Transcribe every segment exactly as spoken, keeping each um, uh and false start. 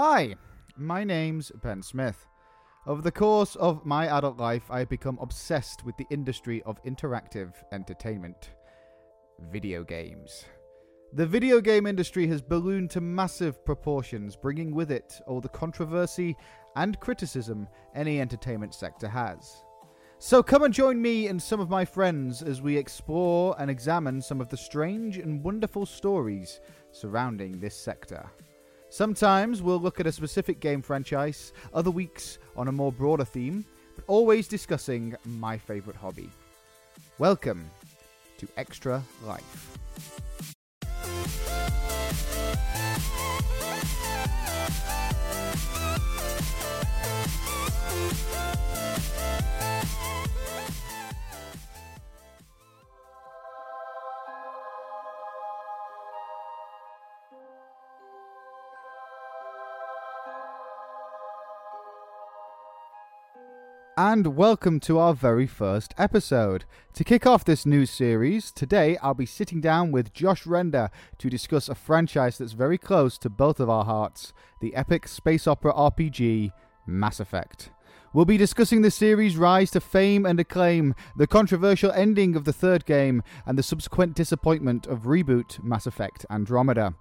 Hi, my name's Ben Smith. Over the course of my adult life, I have become obsessed with the industry of interactive entertainment. Video games. The video game industry has ballooned to massive proportions, bringing with it all the controversy and criticism any entertainment sector has. So come and join me and some of my friends as we explore and examine some of the strange and wonderful stories surrounding this sector. Sometimes we'll look at a specific game franchise, other weeks on a more broader theme, but always discussing my favourite hobby. Welcome to Extra Life. And welcome to our very first episode. To kick off this new series, today I'll be sitting down with Josh Render to discuss a franchise that's very close to both of our hearts, the epic space opera R P G, Mass Effect. We'll be discussing the series' rise to fame and acclaim, the controversial ending of the third game, and the subsequent disappointment of reboot Mass Effect Andromeda,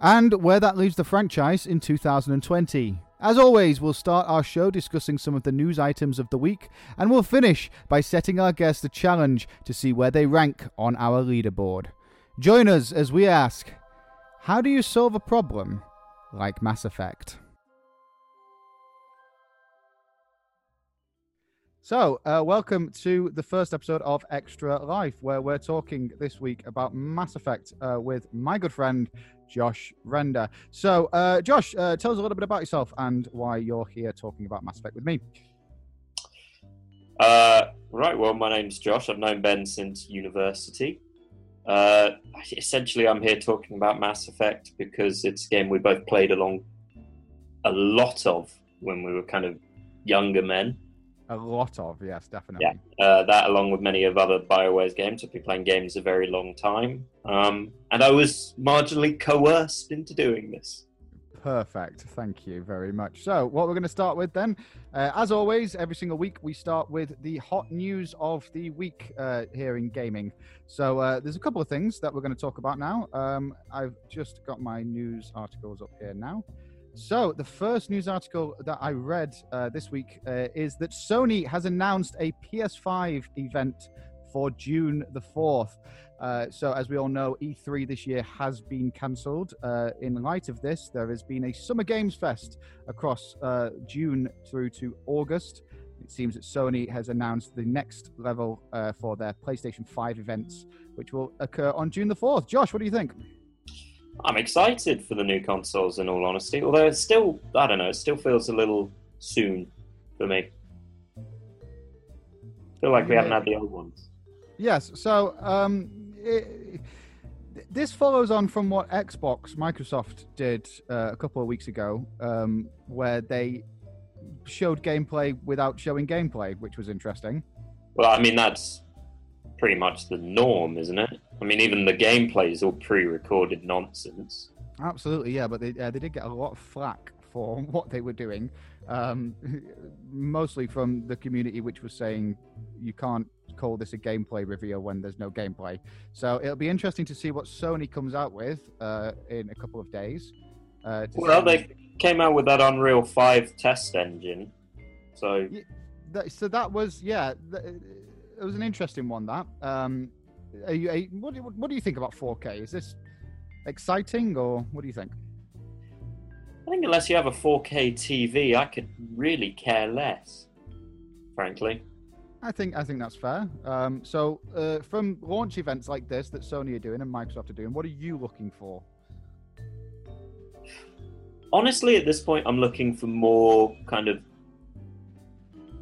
and where that leaves the franchise in two thousand twenty. As always, we'll start our show discussing some of the news items of the week, and we'll finish by setting our guests a challenge to see where they rank on our leaderboard. Join us as we ask, how do you solve a problem like Mass Effect? So, uh, welcome to the first episode of Extra Life, where we're talking this week about Mass Effect uh, with my good friend, Josh Render. So, uh, Josh, uh, tell us a little bit about yourself and why you're here talking about Mass Effect with me. Uh, right, well, my name's Josh. I've known Ben since university. Uh, essentially, I'm here talking about Mass Effect because it's a game we both played along a lot of when we were kind of younger men. A lot of, yes, definitely. Yeah, uh, that along with many of other BioWare's games. I've been playing games a very long time. Um, and I was marginally coerced into doing this. Perfect. Thank you very much. So what we're going to start with then, uh, as always, every single week we start with the hot news of the week uh, here in gaming. So uh, there's a couple of things that we're going to talk about now. Um, I've just got my news articles up here now. So, the first news article that I read uh, this week uh, is that Sony has announced a P S five event for June the fourth. Uh, so, as we all know, E three this year has been cancelled. Uh, in light of this, there has been a Summer Games Fest across uh, June through to August. It seems that Sony has announced the next level uh, for their PlayStation five events, which will occur on June the fourth. Josh, what do you think? I'm excited for the new consoles, in all honesty. Although it's still, I don't know, it still feels a little soon for me. I feel like we haven't had the old ones. Yes, so um, it, this follows on from what Xbox, Microsoft did uh, a couple of weeks ago, um, where they showed gameplay without showing gameplay, which was interesting. Well, I mean, that's pretty much the norm, isn't it? I mean, even the gameplay is all pre-recorded nonsense. Absolutely, yeah, but they uh, they did get a lot of flack for what they were doing, um, mostly from the community, which was saying you can't call this a gameplay reveal when there's no gameplay. So it'll be interesting to see what Sony comes out with uh, in a couple of days. Uh, well, they came out with that Unreal five test engine, so... So that was, yeah, it was an interesting one, that... Um, Are you, are you, what, do, what do you think about four K? Is this exciting, or what do you think? I think unless you have a four K T V, I could really care less, frankly. I think I think that's fair. Um, so, uh, from launch events like this that Sony are doing and Microsoft are doing, what are you looking for? Honestly, at this point, I'm looking for more kind of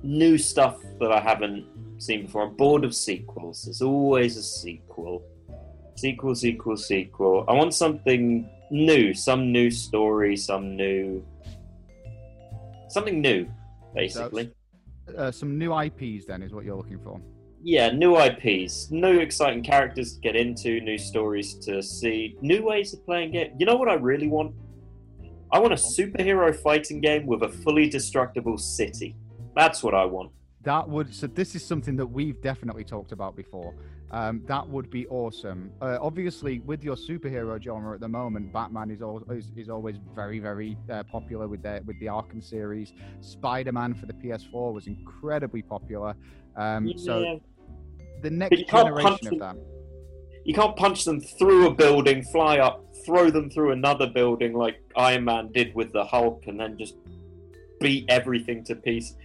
new stuff that I haven't seen before. I'm bored of sequels. There's always a sequel. Sequel, sequel, sequel. I want something new. Some new story, some new... Something new, basically. Uh, some new I Ps, then, is what you're looking for? Yeah, new I Ps. New exciting characters to get into, new stories to see, new ways of playing it. You know what I really want? I want a superhero fighting game with a fully destructible city. That's what I want. That would, so this is something that we've definitely talked about before. Um, that would be awesome. Uh, obviously, with your superhero genre at the moment, Batman is al- is, is always very, very uh, popular with the with the Arkham series. Spider-Man for the P S four was incredibly popular. Um, yeah. So the next generation of that. You can't punch them through a building, fly up, throw them through another building like Iron Man did with the Hulk, and then just beat everything to pieces.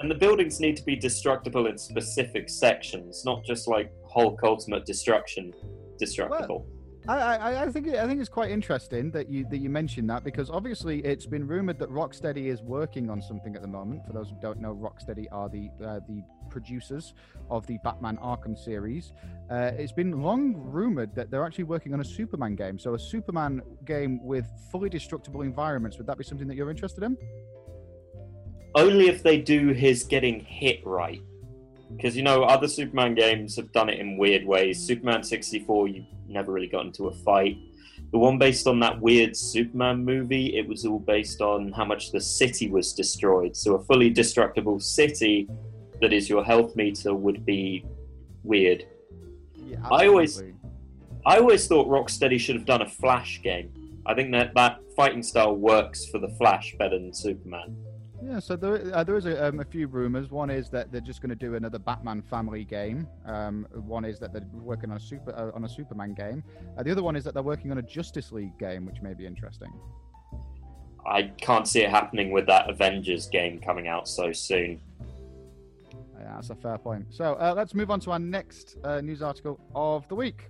And the buildings need to be destructible in specific sections, not just like Hulk Ultimate Destruction destructible. Well, I, I, I think I think it's quite interesting that you that you mentioned that, because obviously it's been rumored that Rocksteady is working on something at the moment. For those who don't know, Rocksteady are the uh, the producers of the Batman Arkham series. Uh, it's been long rumored that they're actually working on a Superman game. So a Superman game with fully destructible environments. Would that be something that you're interested in? Only if they do his getting hit right. Because, you know, other Superman games have done it in weird ways. Superman sixty-four, you never really got into a fight. The one based on that weird Superman movie, it was all based on how much the city was destroyed. So a fully destructible city that is your health meter would be weird. Yeah, I always I always thought Rocksteady should have done a Flash game. I think that that fighting style works for the Flash better than Superman. Yeah, so there, uh, there is a, um, a few rumours. One is that they're just going to do another Batman family game. Um, one is that they're working on a super uh, on a Superman game. Uh, the other one is that they're working on a Justice League game, which may be interesting. I can't see it happening with that Avengers game coming out so soon. Yeah, that's a fair point. So uh, let's move on to our next uh, news article of the week,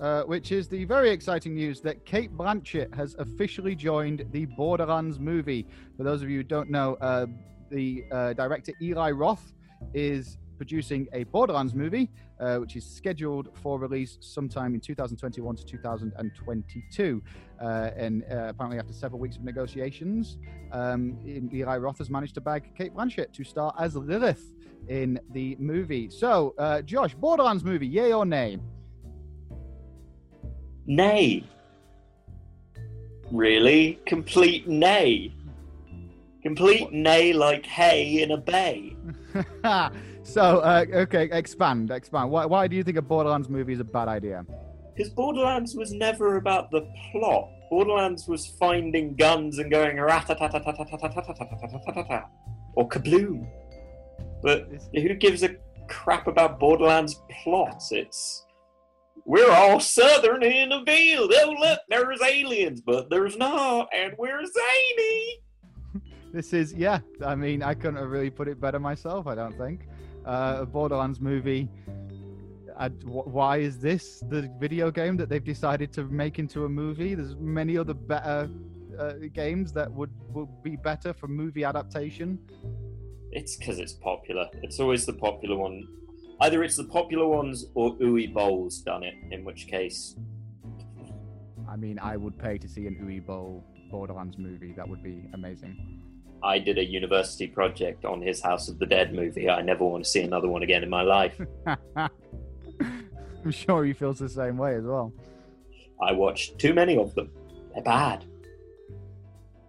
uh, which is the very exciting news that Cate Blanchett has officially joined the Borderlands movie. For those of you who don't know, uh, the uh, director Eli Roth is producing a Borderlands movie, uh, which is scheduled for release sometime in two thousand twenty-one to two thousand twenty-two. Uh, and uh, apparently after several weeks of negotiations, um, Eli Roth has managed to bag Cate Blanchett to star as Lilith in the movie. So, uh, Josh, Borderlands movie, yay or nay? Nay. Really? Complete nay. Complete what? Nay, like hay in a bay. So, uh, okay, expand, expand. Why, why do you think a Borderlands movie is a bad idea? Because Borderlands was never about the plot. Borderlands was finding guns and going rat-a-ta-ta-ta-ta-ta-ta-ta-ta-ta-ta-ta-ta-ta-ta or kabloom. But who gives a crap about Borderlands plot? It's, we're all southern in the field. Oh, look, there's aliens, but there's not, and we're zany. This is, yeah, I mean, I couldn't have really put it better myself, I don't think. Uh, a Borderlands movie, I, w- why is this the video game that they've decided to make into a movie? There's many other better uh, games that would, would be better for movie adaptation. It's because it's popular. It's always the popular one. Either it's the popular ones or Uwe Boll's done it, in which case... I mean, I would pay to see an Uwe Boll Borderlands movie. That would be amazing. I did a university project on his House of the Dead movie. I never want to see another one again in my life. I'm sure he feels the same way as well. I watched too many of them. They're bad.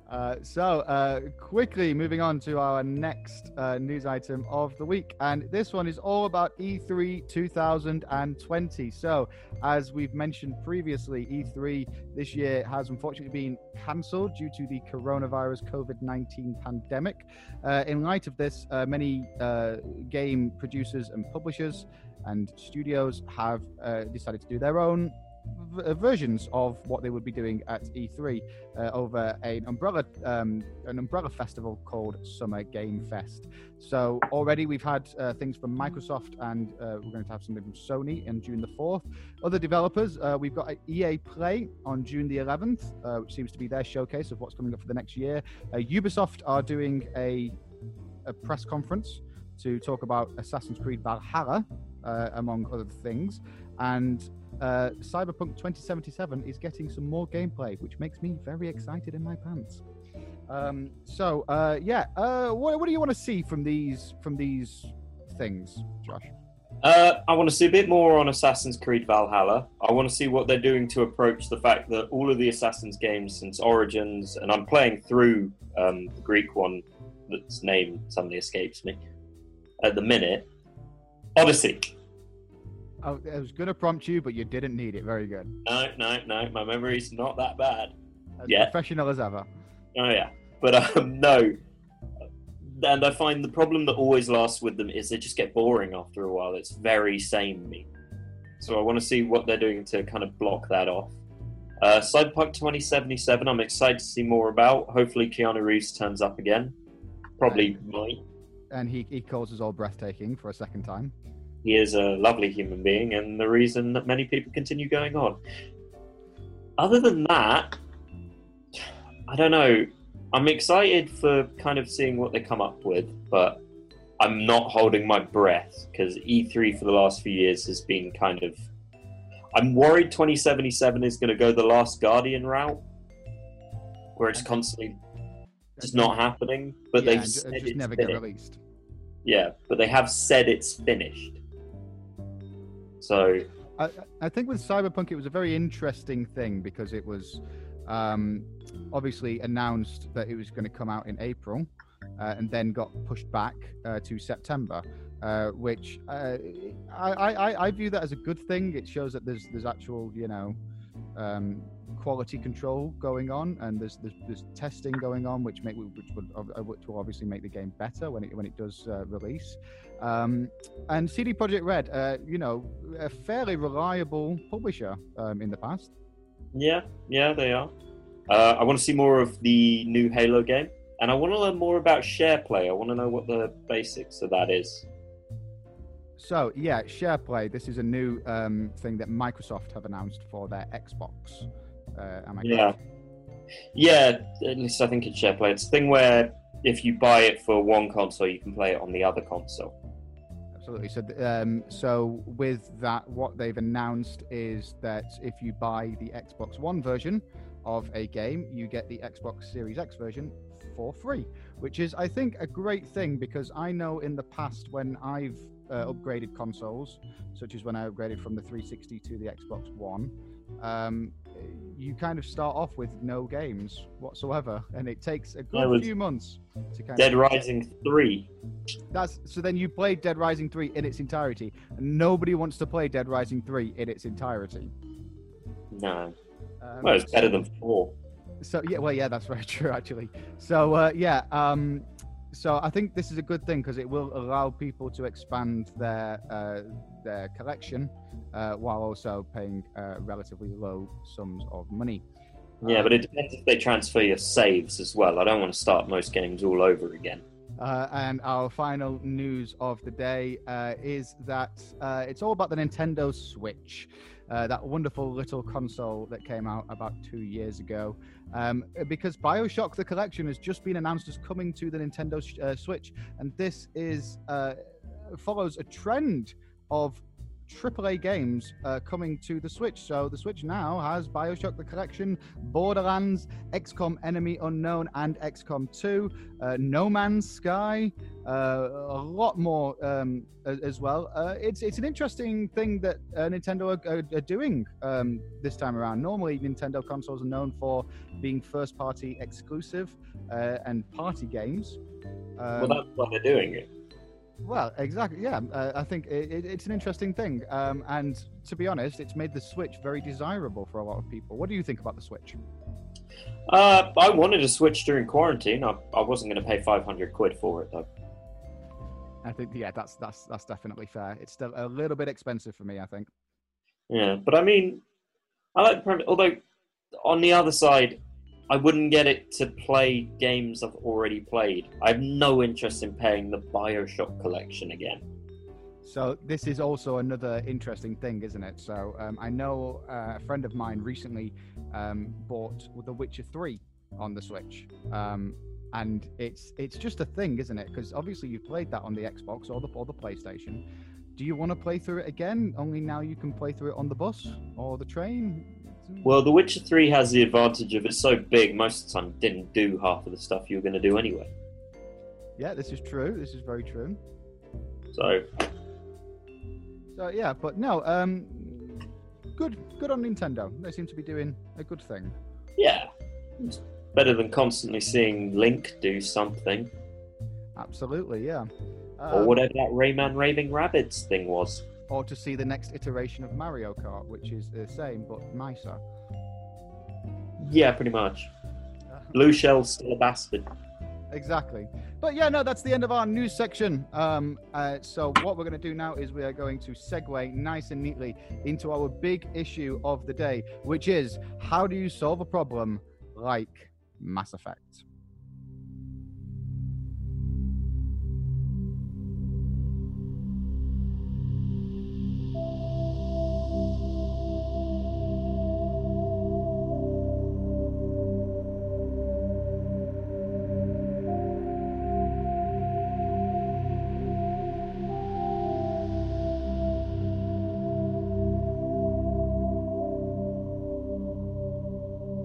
Uh, so, uh, quickly moving on to our next uh, news item of the week. And this one is all about E three two thousand twenty. So, as we've mentioned previously, E three this year has unfortunately been cancelled due to the coronavirus covid nineteen pandemic. Uh, in light of this, uh, many uh, game producers and publishers and studios have uh, decided to do their own versions of what they would be doing at E three uh, over an umbrella um, an umbrella festival called Summer Game Fest. So already we've had uh, things from Microsoft, and uh, we're going to have something from Sony on June the fourth. Other developers, uh, we've got E A Play on June the eleventh, uh, which seems to be their showcase of what's coming up for the next year. Uh, Ubisoft are doing a a press conference to talk about Assassin's Creed Valhalla, uh, among other things, and Uh, Cyberpunk twenty seventy-seven is getting some more gameplay, which makes me very excited in my pants. Um, so, uh, yeah, uh, what, what do you want to see from these from these things, Josh? Uh, I want to see a bit more on Assassin's Creed Valhalla. I want to see what they're doing to approach the fact that all of the Assassin's games since Origins, and I'm playing through um, the Greek one that's name suddenly escapes me at the minute, Odyssey. I was going to prompt you, but you didn't need it. Very good. No, no, no. My memory's not that bad. As yeah. professional as ever. Oh, yeah. But um, no. And I find the problem that always lasts with them is they just get boring after a while. It's very samey. So I want to see what they're doing to kind of block that off. Uh, Cyberpunk twenty seventy-seven, I'm excited to see more about. Hopefully Keanu Reeves turns up again. Probably and, might. And he, he calls us all breathtaking for a second time. He is a lovely human being and the reason that many people continue going on. Other than that, I don't know. I'm excited for kind of seeing what they come up with, but I'm not holding my breath because E three for the last few years has been kind of... I'm worried twenty seventy-seven is going to go the Last Guardian route, where it's constantly just not happening, but yeah, they've said just it's never finished. Get released. Yeah, but they have said it's finished. So... I, I think with Cyberpunk, it was a very interesting thing because it was... Um, obviously announced that it was going to come out in April uh, and then got pushed back uh, to September, uh, which uh, I, I, I view that as a good thing. It shows that there's there's actual, you know, um, quality control going on, and there's there's, there's testing going on, which make which would which will obviously make the game better when it when it does uh, release. Um, and C D Projekt Red, uh, you know, a fairly reliable publisher um, in the past. Yeah, yeah, they are. Uh, I want to see more of the new Halo game, and I want to learn more about SharePlay. I want to know what the basics of that is. So, yeah, SharePlay. This is a new um, thing that Microsoft have announced for their Xbox. Uh, am I yeah, correct? Yeah. At least I think it's SharePlay. It's a thing where if you buy it for one console, you can play it on the other console. Absolutely. So, um, so with that, what they've announced is that if you buy the Xbox One version of a game, you get the Xbox Series X version for free, which is, I think, a great thing because I know in the past when I've uh, upgraded consoles, such as when I upgraded from the three sixty to the Xbox One, um, you kind of start off with no games whatsoever, and it takes a good few months to kind Dead of... Dead Rising three. That's so then you played Dead Rising three in its entirety, and nobody wants to play Dead Rising three in its entirety. No. Um, well, it's better than four. So, yeah, well, yeah, that's very true, actually. So, uh, yeah, um, so I think this is a good thing because it will allow people to expand their uh, their collection uh, while also paying uh, relatively low sums of money. Yeah, um, but it depends if they transfer your saves as well. I don't want to start most games all over again. Uh, and our final news of the day uh, is that uh, it's all about the Nintendo Switch. Uh, that wonderful little console that came out about two years ago. Um, because BioShock the Collection has just been announced as coming to the Nintendo sh- uh, Switch. And this is uh, follows a trend of triple A games uh, coming to the Switch. So the Switch now has BioShock the Collection, Borderlands, X COM Enemy Unknown and X COM two, uh, No Man's Sky, Uh, a lot more um, as well. Uh, it's it's an interesting thing that uh, Nintendo are, are, are doing um, this time around. Normally, Nintendo consoles are known for being first-party exclusive uh, and party games. Um, well, that's why they're doing it. Well, exactly. Yeah, uh, I think it, it, it's an interesting thing. Um, and to be honest, it's made the Switch very desirable for a lot of people. What do you think about the Switch? Uh, I wanted a Switch during quarantine. I, I wasn't going to pay five hundred quid for it, though. I think, yeah, that's that's that's definitely fair. It's still a little bit expensive for me, I think. Yeah, but I mean, I like the premise. Although, on the other side, I wouldn't get it to play games I've already played. I have no interest in paying the BioShock collection again. So this is also another interesting thing, isn't it? So um, I know uh, a friend of mine recently um, bought The Witcher three on the Switch. Um And it's it's just a thing, isn't it? Because obviously you've played that on the Xbox or the or the PlayStation. Do you want to play through it again? Only now you can play through it on the bus or the train? Well, The Witcher three has the advantage of it's so big, most of the time it didn't do half of the stuff you were going to do anyway. Yeah, this is true. This is very true. So, So yeah, but no, um, good, good on Nintendo. They seem to be doing a good thing. Yeah, it's better than constantly seeing Link do something. Absolutely, yeah. Um, or whatever that Rayman Raving Rabbids thing was. Or to see the next iteration of Mario Kart, which is the same but nicer. Yeah, pretty much. Blue Shell's still a bastard. Exactly. But yeah, no, that's the end of our news section. Um, uh, so what we're going to do now is we are going to segue nice and neatly into our big issue of the day, which is how do you solve a problem like Mass Effect?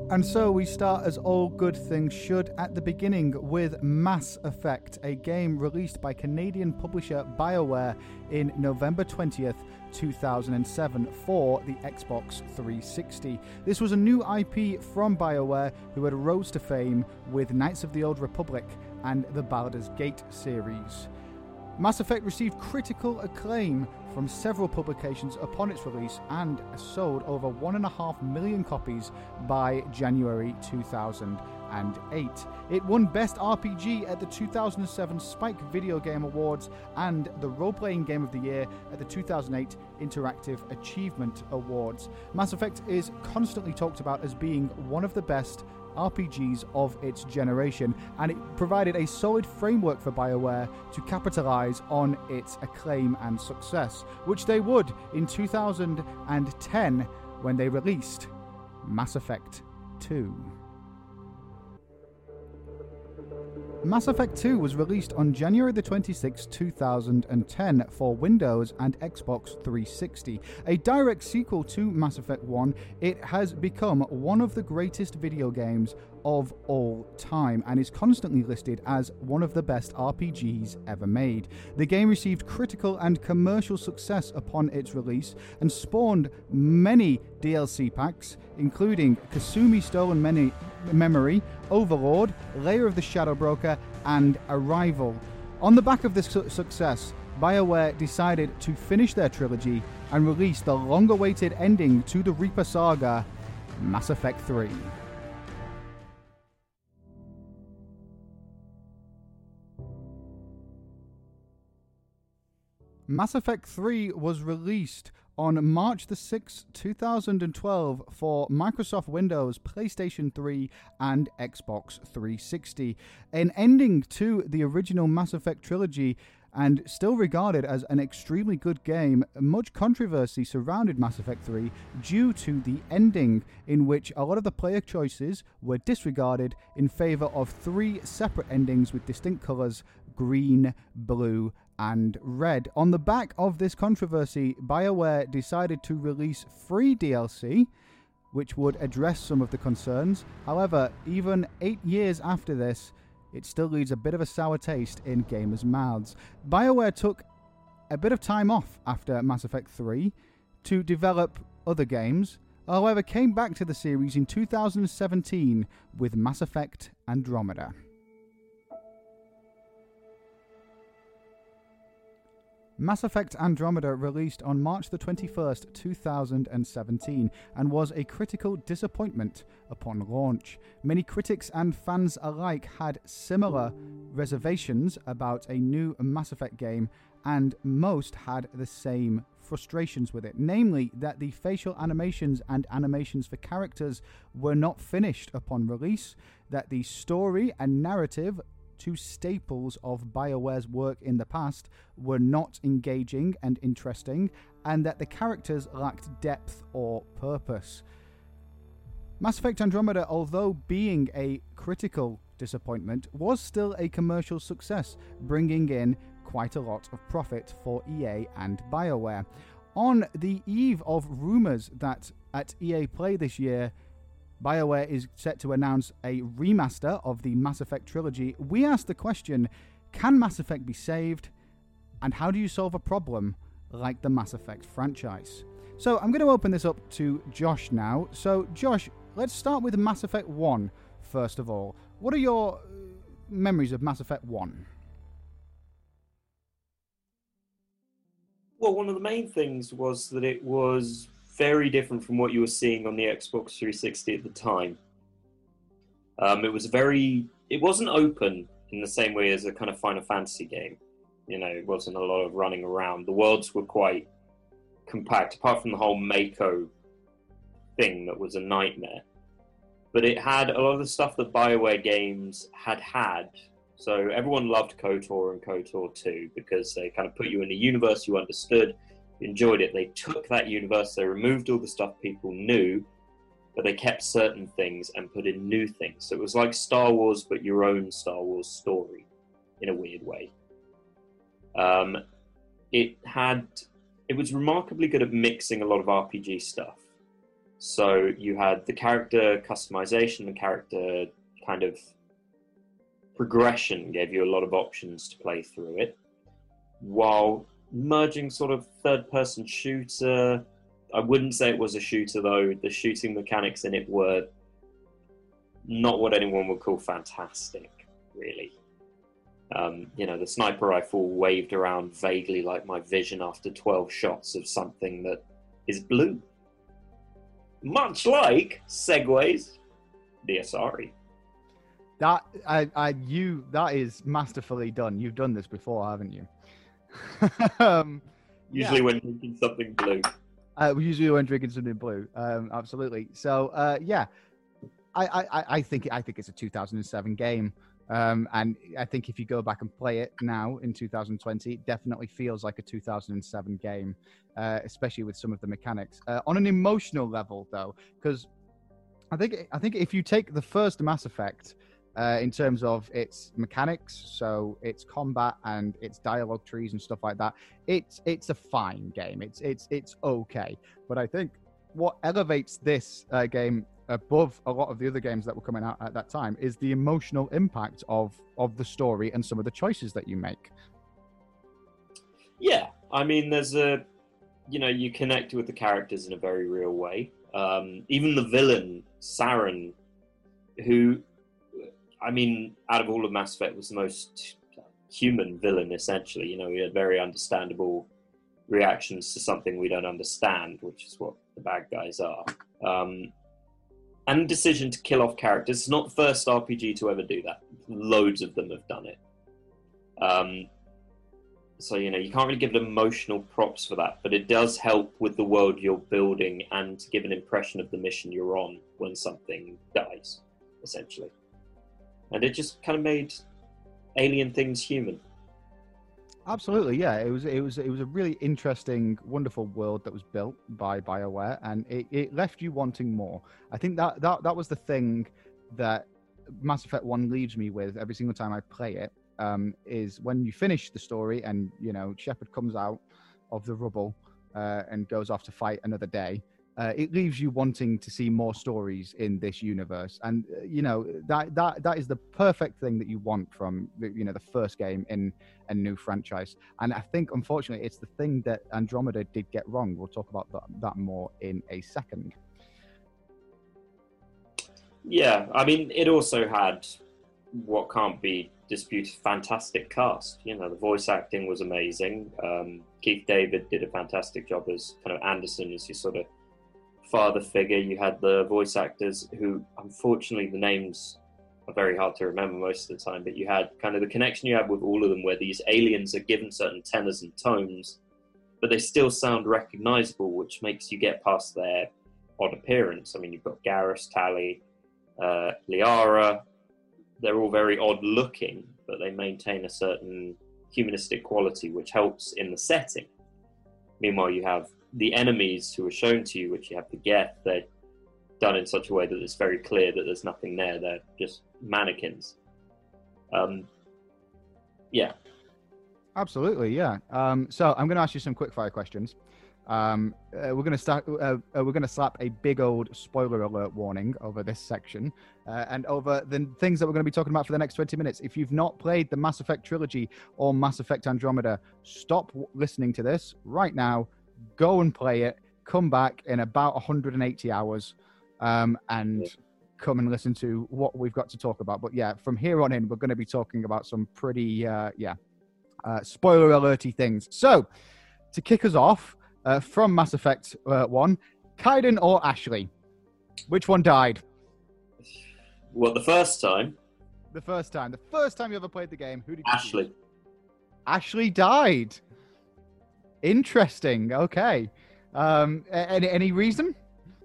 And so we start, as all good things should, at the beginning with Mass Effect, a game released by Canadian publisher BioWare in November twentieth, two thousand seven for the Xbox three sixty. This was a new I P from BioWare, who had rose to fame with Knights of the Old Republic and the Baldur's Gate series. Mass Effect received critical acclaim from several publications upon its release and sold over one and a half million copies by January two thousand eight. It won Best R P G at the two thousand seven Spike Video Game Awards and the Role-Playing Game of the Year at the two thousand eight Interactive Achievement Awards. Mass Effect is constantly talked about as being one of the best R P Gs of its generation, and it provided a solid framework for BioWare to capitalize on its acclaim and success, which they would in two thousand ten when they released Mass Effect two. Mass Effect two was released on January the twenty-sixth, two thousand ten for Windows and Xbox three sixty. A direct sequel to Mass Effect one, it has become one of the greatest video games of all time and is constantly listed as one of the best R P Gs ever made. The game received critical and commercial success upon its release and spawned many D L C packs, including Kasumi Stolen Many Memory, Overlord, Lair of the Shadow Broker, and Arrival. On the back of this su- success, BioWare decided to finish their trilogy and released the long-awaited ending to the Reaper saga, Mass Effect three. Mass Effect three was released on March the sixth, two thousand twelve for Microsoft Windows, PlayStation three, and Xbox three sixty. An ending to the original Mass Effect trilogy, and still regarded as an extremely good game, much controversy surrounded Mass Effect three due to the ending, in which a lot of the player choices were disregarded in favor of three separate endings with distinct colors: green, blue, and red. On the back of this controversy, BioWare decided to release free D L C, which would address some of the concerns. However, even eight years after this, it still leaves a bit of a sour taste in gamers' mouths. BioWare took a bit of time off after Mass Effect three to develop other games, however came back to the series in two thousand seventeen with Mass Effect Andromeda. Mass Effect Andromeda released on March the twenty-first, two thousand seventeen and was a critical disappointment upon launch. Many critics and fans alike had similar reservations about a new Mass Effect game, and most had the same frustrations with it, namely that the facial animations and animations for characters were not finished upon release, that the story and narrative, two staples of BioWare's work in the past, were not engaging and interesting, and that the characters lacked depth or purpose. Mass Effect Andromeda, although being a critical disappointment, was still a commercial success, bringing in quite a lot of profit for E A and BioWare. On the eve of rumours that at E A Play this year, BioWare is set to announce a remaster of the Mass Effect trilogy, we asked the question, can Mass Effect be saved? And how do you solve a problem like the Mass Effect franchise. So I'm going to open this up to Josh now. So Josh, let's start with Mass Effect one first of all. What are your memories of Mass Effect one? Well, one of the main things was that it was very different from what you were seeing on the Xbox three sixty at the time. Um, it was very, it wasn't open in the same way as a kind of Final Fantasy game. You know, it wasn't a lot of running around. The worlds were quite compact, apart from the whole Mako thing that was a nightmare. But it had a lot of the stuff that BioWare games had had. So everyone loved KOTOR and KOTOR two because they kind of put you in a universe you understood, enjoyed it. They took that universe, they removed all the stuff people knew, but they kept certain things and put in new things. So it was like Star Wars, but your own Star Wars story in a weird way. Um, it had, it was remarkably good at mixing a lot of R P G stuff. So you had the character customization, the character kind of progression gave you a lot of options to play through it, while merging sort of third-person shooter. I wouldn't say it was a shooter, though. The shooting mechanics in it were not what anyone would call fantastic, really. Um, you know, the sniper rifle waved around vaguely like my vision after twelve shots of something that is blue. Much like, segues, the Asari. That, I, I, you, that is masterfully done. You've done this before, haven't you? um, usually yeah. when drinking something blue. Uh, usually when drinking something blue, um, absolutely. So, uh, yeah, I, I, I think I think it's a two thousand seven game. Um, and I think if you go back and play it now in two thousand twenty, it definitely feels like a two thousand seven game, uh, especially with some of the mechanics. Uh, on an emotional level, though, because I think I think if you take the first Mass Effect uh, in terms of its mechanics, so its combat and its dialogue trees and stuff like that, it's it's a fine game. It's it's it's okay. But I think what elevates this uh, game above a lot of the other games that were coming out at that time is the emotional impact of of the story and some of the choices that you make. Yeah, I mean, there's a, you know, you connect with the characters in a very real way. Um, even the villain, Saren, who, I mean, out of all of Mass Effect was the most human villain, essentially. You know, he had very understandable reactions to something we don't understand, which is what the bad guys are. Um, And the decision to kill off characters. It's not the first R P G to ever do that. Loads of them have done it. Um, so, you know, you can't really give it emotional props for that, but it does help with the world you're building and to give an impression of the mission you're on when something dies, essentially. And it just kind of made alien things human. Absolutely, yeah. It was it was it was a really interesting, wonderful world that was built by BioWare, and it, it left you wanting more. I think that, that that was the thing that Mass Effect one leaves me with every single time I play it. Um, is when you finish the story and you know Shepard comes out of the rubble uh, and goes off to fight another day. Uh, it leaves you wanting to see more stories in this universe, and uh, you know that that that is the perfect thing that you want from you know the first game in a new franchise. And I think unfortunately it's the thing that Andromeda did get wrong. We'll talk about that, that more in a second. Yeah, I mean it also had what can't be disputed: fantastic cast. You know the voice acting was amazing. Um, Keith David did a fantastic job as kind of Anderson, as he sort of father figure. You had the voice actors who, unfortunately, the names are very hard to remember most of the time, but you had kind of the connection you have with all of them where these aliens are given certain tenors and tones, but they still sound recognizable, which makes you get past their odd appearance. I mean, you've got Garrus, Tali, uh, Liara. They're all very odd looking, but they maintain a certain humanistic quality, which helps in the setting. Meanwhile, you have the enemies who are shown to you, which you have to get. They're done in such a way that it's very clear that there's nothing there. They're just mannequins. Um, yeah. Absolutely, yeah. Um, so I'm going to ask you some quickfire questions. Um, uh, we're going to start. Uh, uh, we're going to slap a big old spoiler alert warning over this section uh, and over the things that we're going to be talking about for the next twenty minutes. If you've not played the Mass Effect trilogy or Mass Effect Andromeda, stop w- listening to this right now. Go and play it. Come back in about one hundred eighty hours um, and come and listen to what we've got to talk about. But yeah, from here on in, we're going to be talking about some pretty uh, yeah uh, spoiler alerty things. So to kick us off. Uh, from Mass Effect uh, one, Kaiden or Ashley? Which one died? Well, the first time. The first time. The first time you ever played the game. Who did you Ashley. Choose? Ashley died. Interesting. Okay. Um, any, any reason?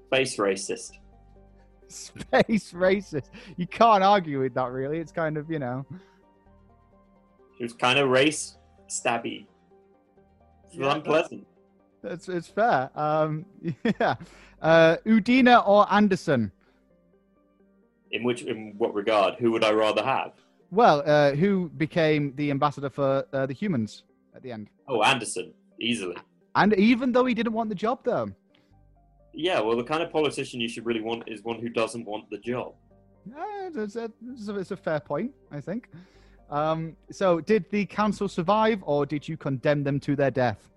Space racist. Space racist. You can't argue with that, really. It's kind of, you know. It was kind of race stabby. It was yeah, unpleasant. That's it's fair. Um, yeah, uh, Udina or Anderson? In which, in what regard? Who would I rather have? Well, uh, who became the ambassador for uh, the humans at the end? Oh, Anderson, easily. And even though he didn't want the job, though. Yeah, well, the kind of politician you should really want is one who doesn't want the job. Yeah, it's a, it's a fair point, I think. Um, so, did the council survive, or did you condemn them to their death?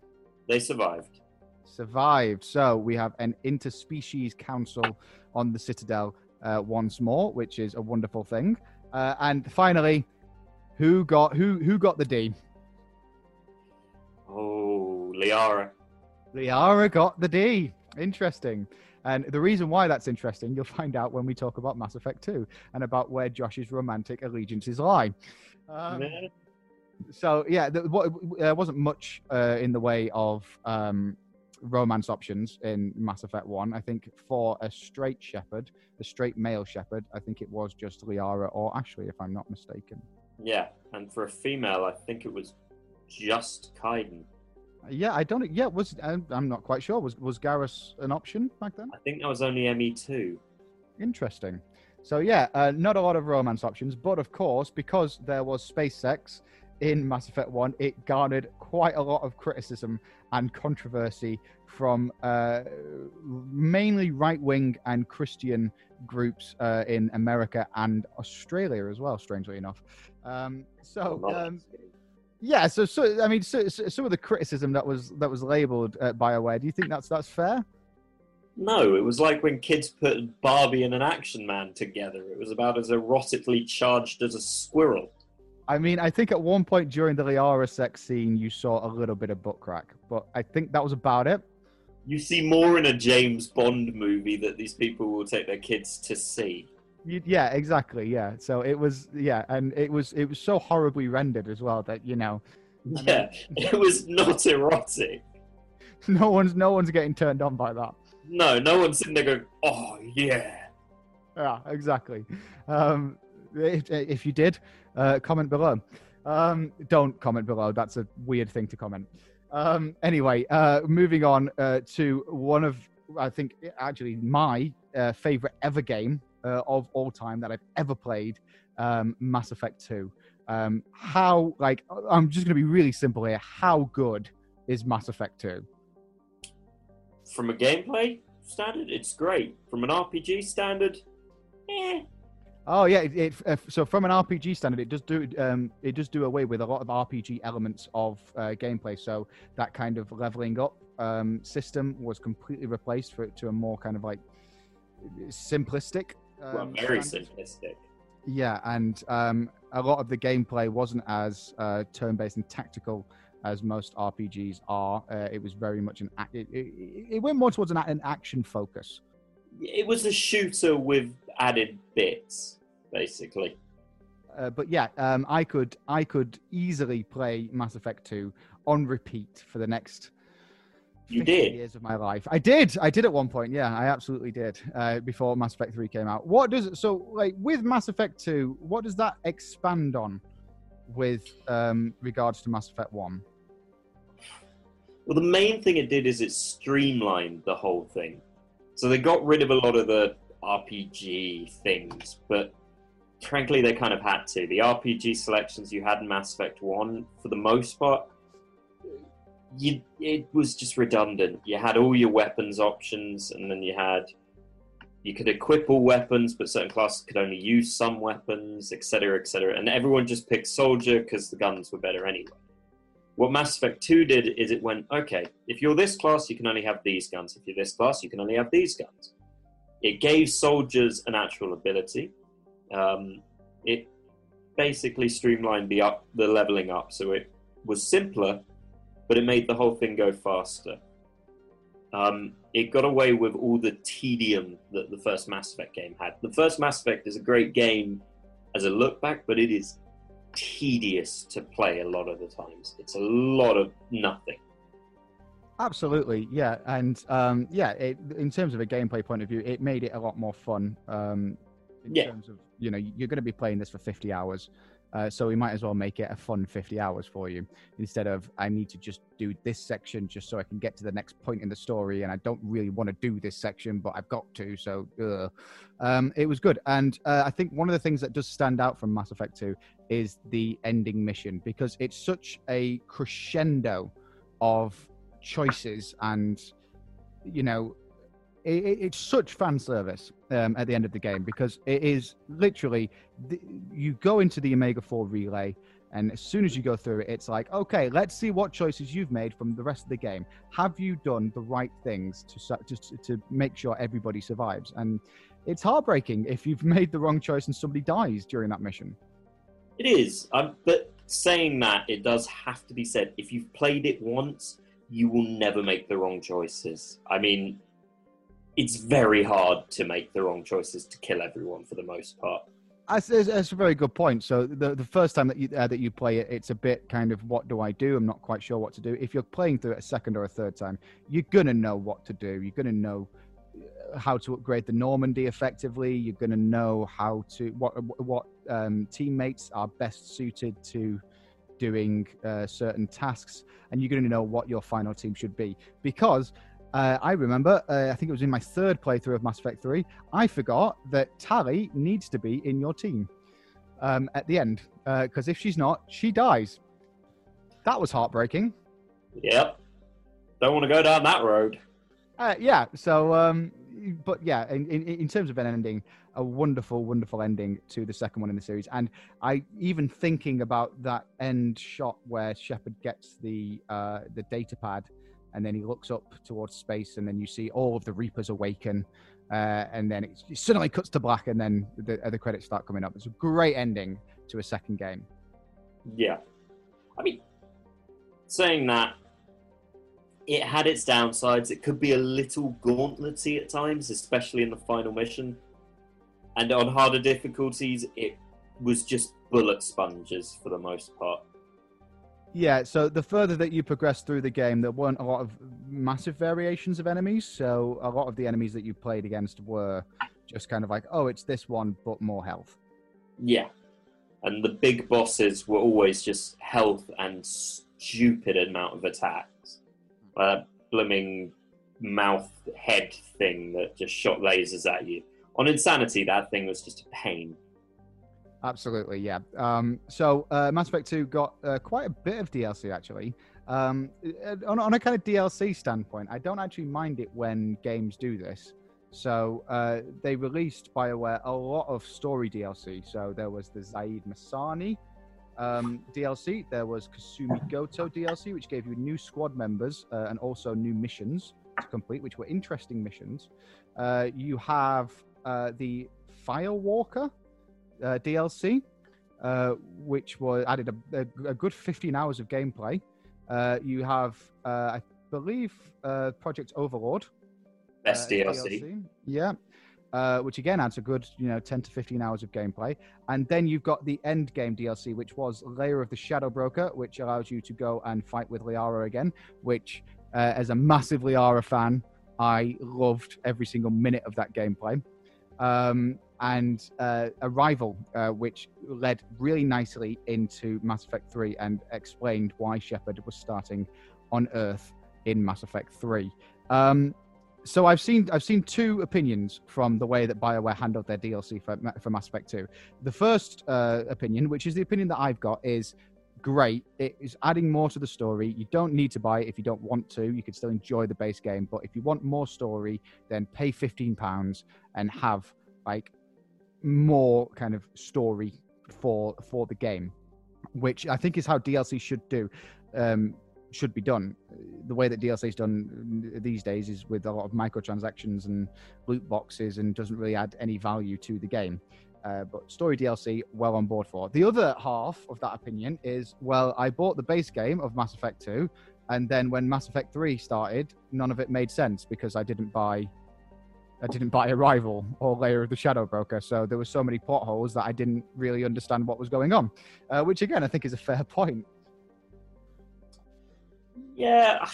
They survived. Survived. So we have an interspecies council on the Citadel uh, once more, which is a wonderful thing. Uh, and finally, who got who who got the D? Oh, Liara. Liara got the D. Interesting. And the reason why that's interesting, you'll find out when we talk about Mass Effect two and about where Josh's romantic allegiances lie. Um, yeah. So, yeah, there wasn't much uh, in the way of um, romance options in Mass Effect one. I think for a straight shepherd, a straight male shepherd, I think it was just Liara or Ashley, if I'm not mistaken. Yeah, and for a female, I think it was just Kaiden. Yeah, I don't... Yeah, was I'm not quite sure. Was was Garrus an option back then? I think that was only M E two. Interesting. So, yeah, uh, not a lot of romance options, but, of course, because there was space sex... in Mass Effect one, it garnered quite a lot of criticism and controversy from uh, mainly right-wing and Christian groups uh, in America and Australia as well, strangely enough. Um, so, um, yeah, so, so I mean, so, so, some of the criticism that was that was labelled at BioWare, do you think that's that's fair? No, it was like when kids put Barbie and an Action Man together. It was about as erotically charged as a squirrel. I mean, I think at one point during the Liara sex scene, you saw a little bit of butt crack, but I think that was about it. You see more in a James Bond movie that these people will take their kids to see. You, yeah, exactly. Yeah. So it was, yeah. And it was, it was so horribly rendered as well that, you know. I yeah. Mean, it was not erotic. No one's, no one's getting turned on by that. No, no one's sitting there going, oh yeah. Yeah, exactly. Um, If, if you did, uh, comment below. Um, don't comment below. That's a weird thing to comment. Um, anyway, uh, moving on uh, to one of, I think, actually my uh, favorite ever game uh, of all time that I've ever played, um, Mass Effect two. Um, how, like, I'm just going to be really simple here. How good is Mass Effect two? From a gameplay standard, it's great. From an R P G standard, eh. Oh yeah, it, it, uh, so from an R P G standard, it does do um, it does do away with a lot of R P G elements of uh, gameplay. So that kind of leveling up um, system was completely replaced for it to a more kind of like simplistic. Um, well, very standard. Simplistic. Yeah, and um, a lot of the gameplay wasn't as uh, turn-based and tactical as most R P Gs are. Uh, it was very much an ac- it, it, it went more towards an, an action focus. It was a shooter with added bits, basically. Uh, but yeah, um, I could I could easily play Mass Effect two on repeat for the next you did. years of my life. I did. I did at one point. Yeah, I absolutely did. Uh, before Mass Effect three came out, what does so like with Mass Effect two? What does that expand on with um, regards to Mass Effect one? Well, the main thing it did is it streamlined the whole thing. So they got rid of a lot of the R P G things, but frankly, they kind of had to. The R P G selections you had in Mass Effect one, for the most part, you, it was just redundant. You had all your weapons options, and then you had, you could equip all weapons, but certain classes could only use some weapons, et cetera, et cetera. And everyone just picked soldier because the guns were better anyway. What Mass Effect two did is it went, okay, if you're this class, you can only have these guns. If you're this class, you can only have these guns. It gave soldiers an actual ability. Um, it basically streamlined the up, the leveling up, so it was simpler, but it made the whole thing go faster. Um, it got away with all the tedium that the first Mass Effect game had. The first Mass Effect is a great game as a look back, but it is tedious to play a lot of the times. It's a lot of nothing. Absolutely, yeah. And um, yeah, it, in terms of a gameplay point of view, it made it a lot more fun. Um, in yeah. terms of, you know, you're going to be playing this for fifty hours. Uh, so we might as well make it a fun fifty hours for you, instead of, I need to just do this section just so I can get to the next point in the story, and I don't really want to do this section, but I've got to, so ugh. Um, it was good. And uh, I think one of the things that does stand out from Mass Effect two is the ending mission, because it's such a crescendo of choices and, you know, it's such fan service um, at the end of the game, because it is literally, the, you go into the Omega four relay, and as soon as you go through it, it's like, okay, let's see what choices you've made from the rest of the game. Have you done the right things to to, to make sure everybody survives? And it's heartbreaking if you've made the wrong choice and somebody dies during that mission. It is, um, but saying that, it does have to be said, if you've played it once, you will never make the wrong choices. I mean... it's very hard to make the wrong choices to kill everyone for the most part. That's, that's a very good point. So the the first time that you uh, that you play it, it's a bit kind of, what do I do? I'm not quite sure what to do. If you're playing through it a second or a third time, you're going to know what to do. You're going to know how to upgrade the Normandy effectively. You're going to know how to what what um, teammates are best suited to doing uh, certain tasks, and you're going to know what your final team should be, because... Uh, I remember, uh, I think it was in my third playthrough of Mass Effect three, I forgot that Tali needs to be in your team um, at the end. Because uh, if she's not, she dies. That was heartbreaking. Yep. Don't want to go down that road. Uh, yeah, so, um, but yeah, in, in, in terms of an ending, a wonderful, wonderful ending to the second one in the series. And I, even thinking about that end shot where Shepard gets the uh, the data pad, and then he looks up towards space, and then you see all of the Reapers awaken, uh, and then it, it suddenly cuts to black, and then the other credits start coming up. It's a great ending to a second game. Yeah. I mean, saying that, it had its downsides. It could be a little gauntlet-y at times, especially in the final mission. And on harder difficulties, it was just bullet sponges for the most part. Yeah, so the further that you progress through the game, there weren't a lot of massive variations of enemies. So a lot of the enemies that you played against were just kind of like, oh, it's this one, but more health. Yeah. And the big bosses were always just health and stupid amount of attacks. Like that blooming mouth head thing that just shot lasers at you. On Insanity, that thing was just a pain. Absolutely, yeah. Um, so uh, Mass Effect two got uh, quite a bit of D L C, actually. Um, on, on a kind of D L C standpoint, I don't actually mind it when games do this. So uh, they released, BioWare, a lot of story D L C. So there was the Zaid Masani um, D L C. There was Kasumi Goto D L C, which gave you new squad members uh, and also new missions to complete, which were interesting missions. Uh, you have uh, the Firewalker Uh, D L C, uh, which was added a, a, a good fifteen hours of gameplay. Uh, you have, uh, I believe, uh, Project Overlord. Best uh, D L C. D L C. Yeah, uh, which again adds a good, you know, ten to fifteen hours of gameplay. And then you've got the end game D L C, which was Lair of the Shadow Broker, which allows you to go and fight with Liara again, which, uh, as a massive Liara fan, I loved every single minute of that gameplay. Um, and uh, Arrival, uh, which led really nicely into Mass Effect three and explained why Shepard was starting on Earth in Mass Effect three. Um, so I've seen I've seen two opinions from the way that BioWare handled their D L C for, for Mass Effect two. The first uh, opinion, which is the opinion that I've got, is great. It is adding more to the story. You don't need to buy it if you don't want to. You can still enjoy the base game. But if you want more story, then pay fifteen pounds and have like more kind of story for for the game, which I think is how D L C should do. Um, should be done. The way that D L C is done these days is with a lot of microtransactions and loot boxes, and doesn't really add any value to the game. Uh, but story D L C, well on board for. The other half of that opinion is, well, I bought the base game of Mass Effect two, and then when Mass Effect three started, none of it made sense because I didn't buy I didn't buy Arrival or Lair of the Shadow Broker, so there were so many potholes that I didn't really understand what was going on, uh, which again I think is a fair point. Yeah,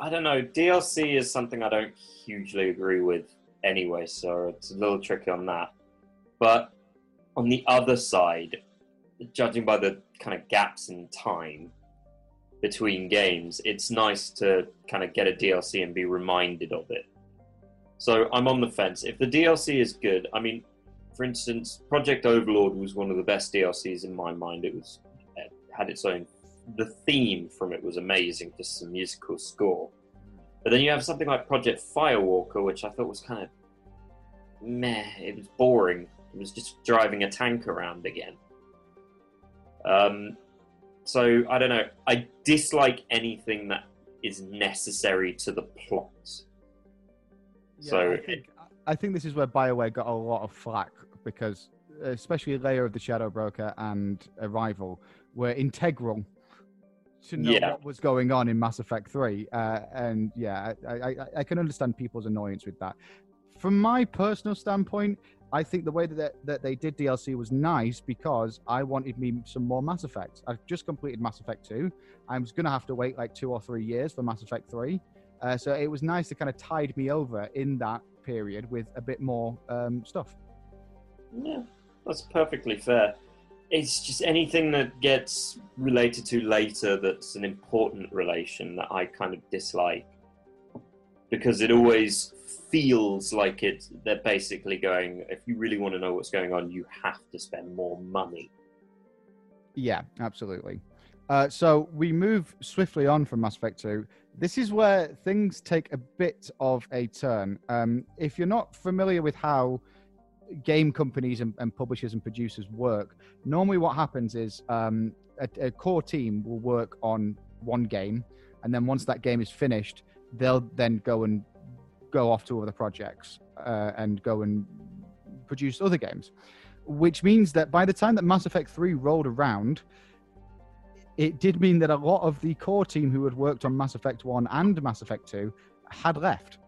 I don't know. D L C is something I don't hugely agree with anyway, so it's a little tricky on that. But on the other side, judging by the kind of gaps in time between games, it's nice to kind of get a D L C and be reminded of it. So I'm on the fence. If the D L C is good, I mean, for instance, Project Overlord was one of the best D L Cs in my mind. It was it had its own... The theme from it was amazing, just some musical score. But then you have something like Project Firewalker, which I thought was kind of meh. It was boring. It was just driving a tank around again. Um, so, I don't know. I dislike anything that is necessary to the plot. Yeah, so I think, I think this is where BioWare got a lot of flack, because especially Lair of the Shadow Broker and Arrival were integral to know yeah. what was going on in Mass Effect three. Uh, and yeah, I, I, I can understand people's annoyance with that. From my personal standpoint, I think the way that that they did D L C was nice, because I wanted me some more Mass Effect. I've just completed Mass Effect two. I was going to have to wait like two or three years for Mass Effect three. Uh, so it was nice to kind of tide me over in that period with a bit more um, stuff. Yeah, that's perfectly fair. It's just anything that gets related to later that's an important relation that I kind of dislike, because it always feels like it's, they're basically going, if you really want to know what's going on, you have to spend more money. Yeah, absolutely. Uh, so we move swiftly on from Mass Effect two. This is where things take a bit of a turn. Um, if you're not familiar with how game companies and, and publishers and producers work, normally what happens is um, a, a core team will work on one game, and then once that game is finished, they'll then go and go off to other projects uh, and go and produce other games, which means that by the time that Mass Effect three rolled around, it did mean that a lot of the core team who had worked on Mass Effect one and Mass Effect two had left.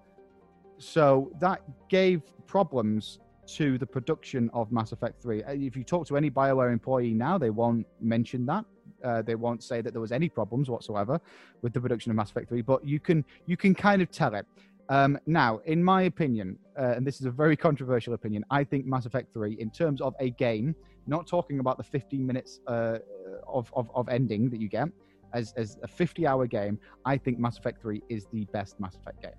So that gave problems to the production of Mass Effect three. If you talk to any BioWare employee now, they won't mention that. Uh, they won't say that there was any problems whatsoever with the production of Mass Effect three, but you can you can kind of tell it. Um, now, in my opinion, uh, and this is a very controversial opinion, I think Mass Effect three, in terms of a game, not talking about the fifteen minutes uh, of, of, of ending that you get, as, as a fifty-hour game, I think Mass Effect three is the best Mass Effect game.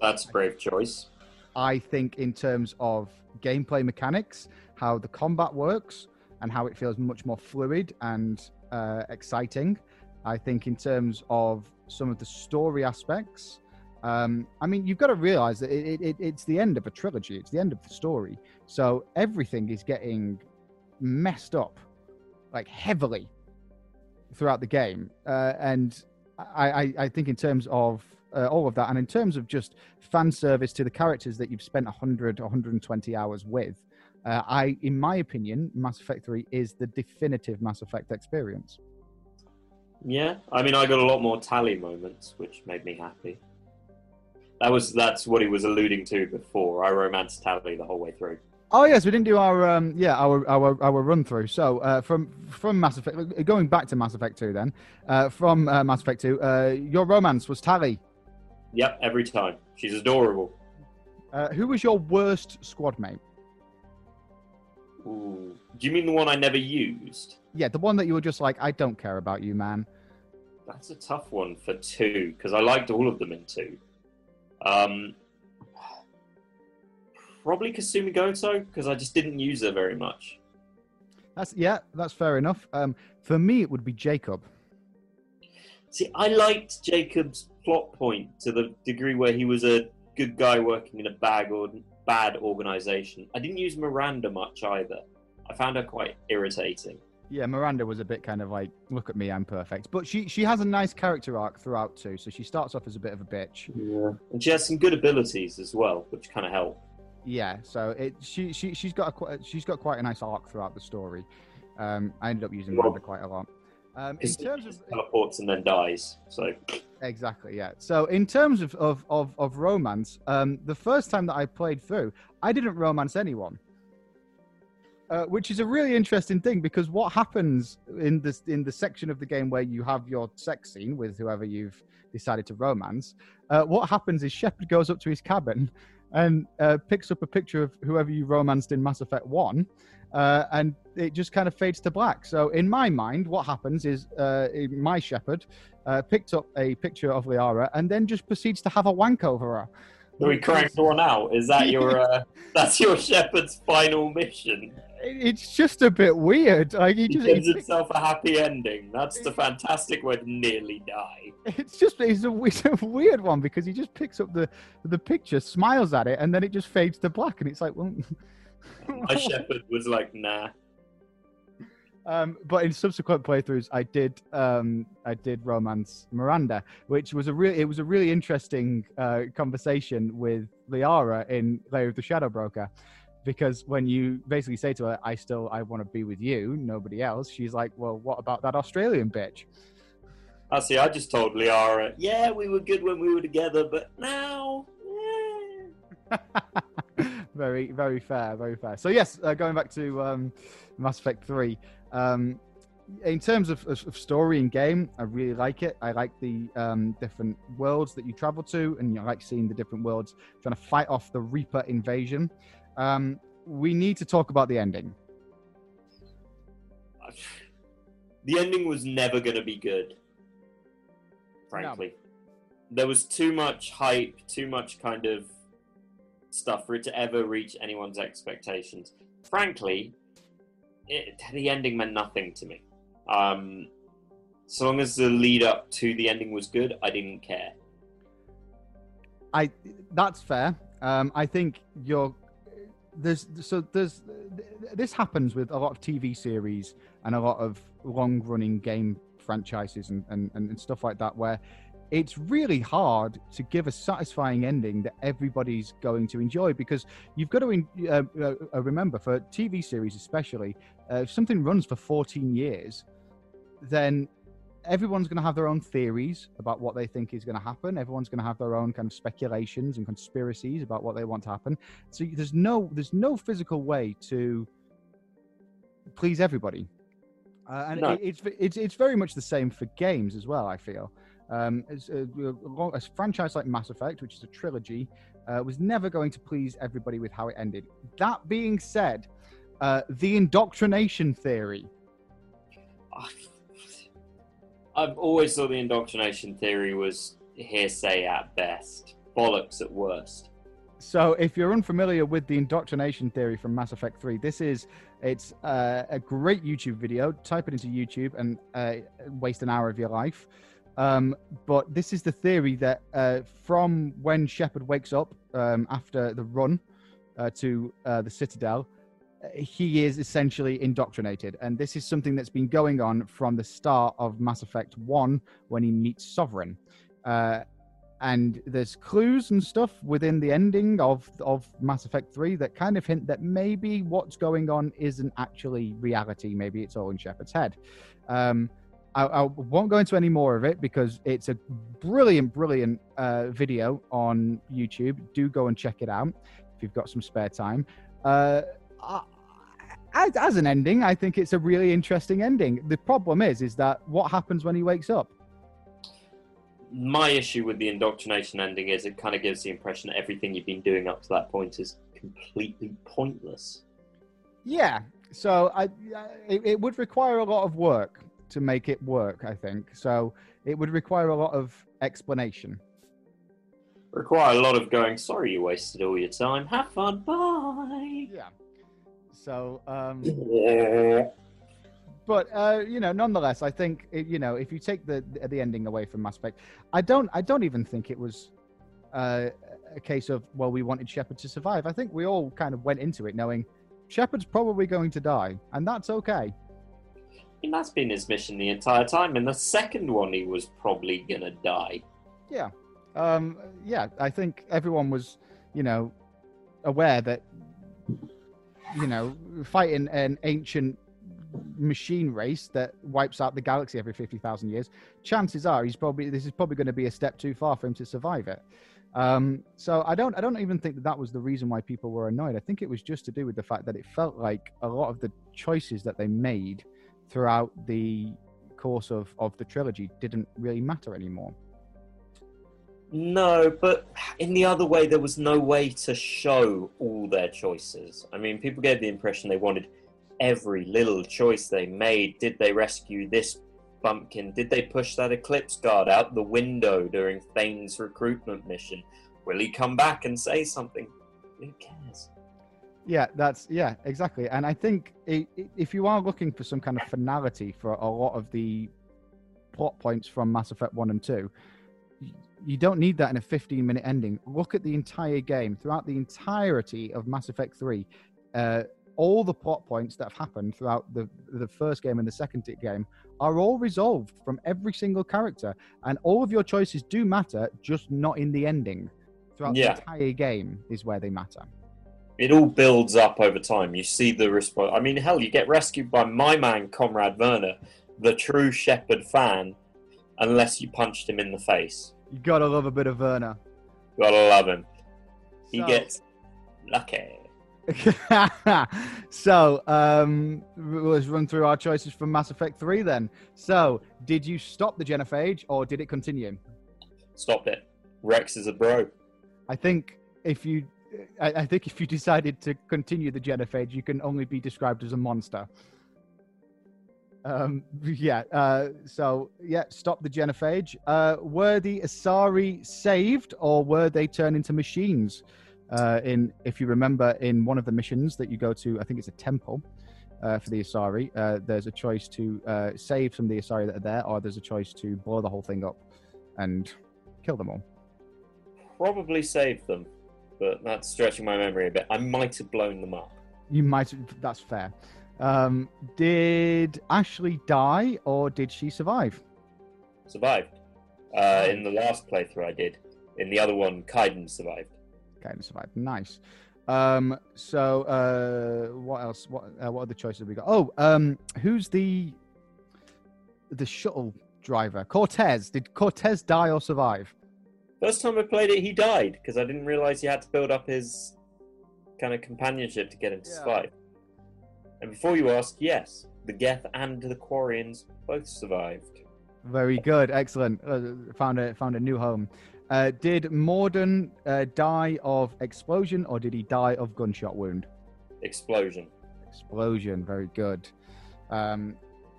That's a brave choice. I think in terms of gameplay mechanics, how the combat works and how it feels much more fluid and uh, exciting. I think in terms of some of the story aspects, um, I mean, you've got to realize that it, it, it's the end of a trilogy. It's the end of the story. So everything is getting messed up, like heavily throughout the game. Uh, and I, I, I think in terms of Uh, all of that, and in terms of just fan service to the characters that you've spent one hundred, one hundred twenty hours with, uh, I, in my opinion, Mass Effect three is the definitive Mass Effect experience. Yeah, I mean, I got a lot more Tali moments, which made me happy. That was that's what he was alluding to before. I romanced Tali the whole way through. Oh yes, we didn't do our um, yeah our our, our run through. So uh, from from Mass Effect, going back to Mass Effect two, then uh, from uh, Mass Effect two, uh, your romance was Tali. Yep, every time. She's adorable. Uh, who was your worst squad mate? Ooh. Do you mean the one I never used? Yeah, the one that you were just like, I don't care about you, man. That's a tough one for two, because I liked all of them in two. Um, probably Kasumi Goto, because I just didn't use her very much. That's yeah, that's fair enough. Um, for me, it would be Jacob. See, I liked Jacob's plot point to the degree where he was a good guy working in a bad or bad organisation. I didn't use Miranda much either. I found her quite irritating. Yeah, Miranda was a bit kind of like, look at me, I'm perfect. But she, she has a nice character arc throughout too, so she starts off as a bit of a bitch. Yeah, and she has some good abilities as well, which kind of help. Yeah, so it she, she, she's got a, she's got quite a nice arc throughout the story. Um, I ended up using Miranda well, quite a lot. Um, in terms of teleports and then dies, so... Exactly, yeah. So in terms of, of, of, of romance, um, the first time that I played through, I didn't romance anyone. Uh, which is a really interesting thing, because what happens in this in the section of the game where you have your sex scene with whoever you've decided to romance, uh, what happens is Shepard goes up to his cabin and uh, picks up a picture of whoever you romanced in Mass Effect one, uh, and it just kind of fades to black. So in my mind, what happens is uh, my Shepard uh, picked up a picture of Liara and then just proceeds to have a wank over her. So he cranked one out. Is that your uh, that's your Shepard's final mission? It's just a bit weird. Like, he, he just, gives he, himself a happy ending. That's the fantastic way to nearly die. It's just it's a, it's a weird one, because he just picks up the, the picture, smiles at it, and then it just fades to black. And it's like, well... My Shepard was like, nah. Um, but in subsequent playthroughs, I did um, I did romance Miranda, which was a really it was a really interesting uh, conversation with Liara in Lair of the Shadow Broker. Because when you basically say to her, I still, I want to be with you, nobody else, she's like, well, what about that Australian bitch? I see, I just told Liara, yeah, we were good when we were together, but now, yeah. Very, very fair, very fair. So yes, uh, going back to um, Mass Effect three, um, in terms of, of story and game, I really like it. I like the um, different worlds that you travel to, and I like seeing the different worlds, trying to fight off the Reaper invasion. Um, we need to talk about the ending. The ending was never going to be good, frankly. No. There was too much hype, too much kind of stuff for it to ever reach anyone's expectations. Frankly, it, the ending meant nothing to me. Um, so long as the lead up to the ending was good, I didn't care. I. That's fair. Um, I think you're... There's so there's this happens with a lot of T V series and a lot of long-running game franchises and, and, and stuff like that, where it's really hard to give a satisfying ending that everybody's going to enjoy, because you've got to uh, uh, remember, for T V series especially, uh, if something runs for fourteen years, then everyone's going to have their own theories about what they think is going to happen. Everyone's going to have their own kind of speculations and conspiracies about what they want to happen. So there's no there's no physical way to please everybody. Uh, and no. it, it's, it's, it's very much the same for games as well, I feel. Um, as a, a franchise like Mass Effect, which is a trilogy, uh, was never going to please everybody with how it ended. That being said, uh, the indoctrination theory... I've always thought the indoctrination theory was hearsay at best, bollocks at worst. So if you're unfamiliar with the indoctrination theory from Mass Effect three, this is, it's uh, a great YouTube video. Type it into YouTube and uh, waste an hour of your life. Um, but this is the theory that uh, from when Shepard wakes up um, after the run uh, to uh, the Citadel, he is essentially indoctrinated, and this is something that's been going on from the start of Mass Effect one when he meets Sovereign. Uh, and there's clues and stuff within the ending of, of Mass Effect three that kind of hint that maybe what's going on isn't actually reality. Maybe it's all in Shepard's head. Um, I, I won't go into any more of it because it's a brilliant, brilliant uh, video on YouTube. Do go and check it out if you've got some spare time. Uh, Uh, as, as an ending, I think it's a really interesting ending. The problem is, is that what happens when he wakes up? My issue with the indoctrination ending is it kind of gives the impression that everything you've been doing up to that point is completely pointless. Yeah, so I, I, it, it would require a lot of work to make it work, I think. So it would require a lot of explanation. Require a lot of going, sorry you wasted all your time, have fun, bye! Yeah. So, um... But uh, you know, nonetheless, I think you know if you take the the ending away from Mass Effect, I don't I don't even think it was uh, a case of well we wanted Shepard to survive. I think we all kind of went into it knowing Shepard's probably going to die, and that's okay. He must be in his mission the entire time. In the second one, he was probably gonna die. Yeah, um, yeah. I think everyone was, you know, aware that you know fighting an ancient machine race that wipes out the galaxy every fifty thousand years, chances are he's probably this is probably going to be a step too far for him to survive it. Um, so I don't I don't even think that that was the reason why people were annoyed. I think it was just to do with the fact that it felt like a lot of the choices that they made throughout the course of, of the trilogy didn't really matter anymore. No, but in the other way, there was no way to show all their choices. I mean, people gave the impression they wanted every little choice they made. Did they rescue this bumpkin? Did they push that Eclipse guard out the window during Thane's recruitment mission? Will he come back and say something? Who cares? Yeah, that's, yeah, exactly. And I think it, it, if you are looking for some kind of finality for a lot of the plot points from Mass Effect one and two, you don't need that in a fifteen minute ending. Look at the entire game. Throughout the entirety of Mass Effect three, uh, all the plot points that have happened throughout the, the first game and the second game are all resolved from every single character. And all of your choices do matter, just not in the ending. Throughout yeah. the entire game is where they matter. It all builds up over time. You see the response. I mean, hell, you get rescued by my man, Comrade Werner, the true Shepard fan, unless you punched him in the face. You gotta love a bit of Werner. Gotta love him. He so, gets lucky. so, um, let's run through our choices from Mass Effect three then. So, did you stop the Genophage or did it continue? Stopped it. Rex is a bro. I think if you... I, I think if you decided to continue the Genophage, you can only be described as a monster. Um, yeah, uh, so, yeah, stop the Genophage. Uh, were the Asari saved, or were they turned into machines? Uh, in, if you remember, in one of the missions that you go to, I think it's a temple uh, for the Asari, uh, there's a choice to uh, save some of the Asari that are there, or there's a choice to blow the whole thing up and kill them all. Probably save them. But that's stretching my memory a bit. I might have blown them up. You might have, that's fair. Um, did Ashley die or did she survive? Survived. Uh, in the last playthrough I did. In the other one, Kaiden survived. Kaiden survived, nice. Um, so, uh, what else? What, uh, what other choices have we got? Oh, um, who's the the shuttle driver? Cortez. Did Cortez die or survive? First time I played it, he died, because I didn't realise he had to build up his kind of companionship to get him to yeah. survive. And before you ask, yes, the Geth and the Quarians both survived. Very good, excellent. Uh, found a found a new home. Uh, did Morden uh, die of explosion, or did he die of gunshot wound? Explosion. Explosion, very good. Um,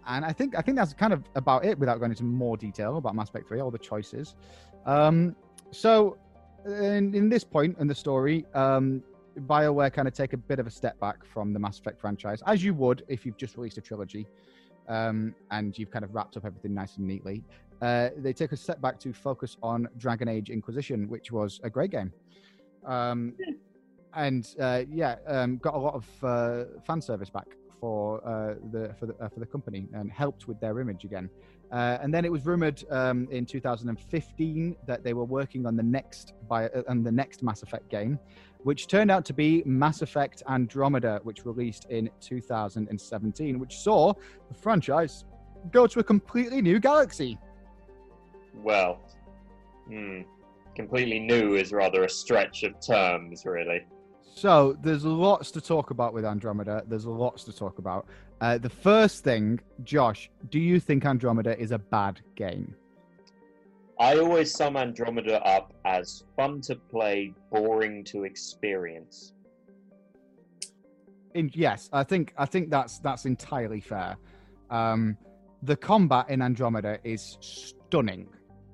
and I think I think that's kind of about it, without going into more detail about Mass Effect three, all the choices. Um, So, in, in this point in the story, um, BioWare kind of take a bit of a step back from the Mass Effect franchise, as you would if you've just released a trilogy, um, and you've kind of wrapped up everything nice and neatly. Uh, they take a step back to focus on Dragon Age Inquisition, which was a great game. Um, and, uh, yeah, um, got a lot of uh, fan service back for uh, the for the, uh, for the company and helped with their image again. Uh, and then it was rumored um, in two thousand fifteen that they were working on the next bio, uh, on the next Mass Effect game, which turned out to be Mass Effect Andromeda, which released in two thousand seventeen, which saw the franchise go to a completely new galaxy. Well, hmm, completely new is rather a stretch of terms, really. So there's lots to talk about with Andromeda. There's lots to talk about. Uh, the first thing, Josh, do you think Andromeda is a bad game? I always sum Andromeda up as fun to play, boring to experience. In, yes, I think I think that's that's entirely fair. Um, the combat in Andromeda is stunning.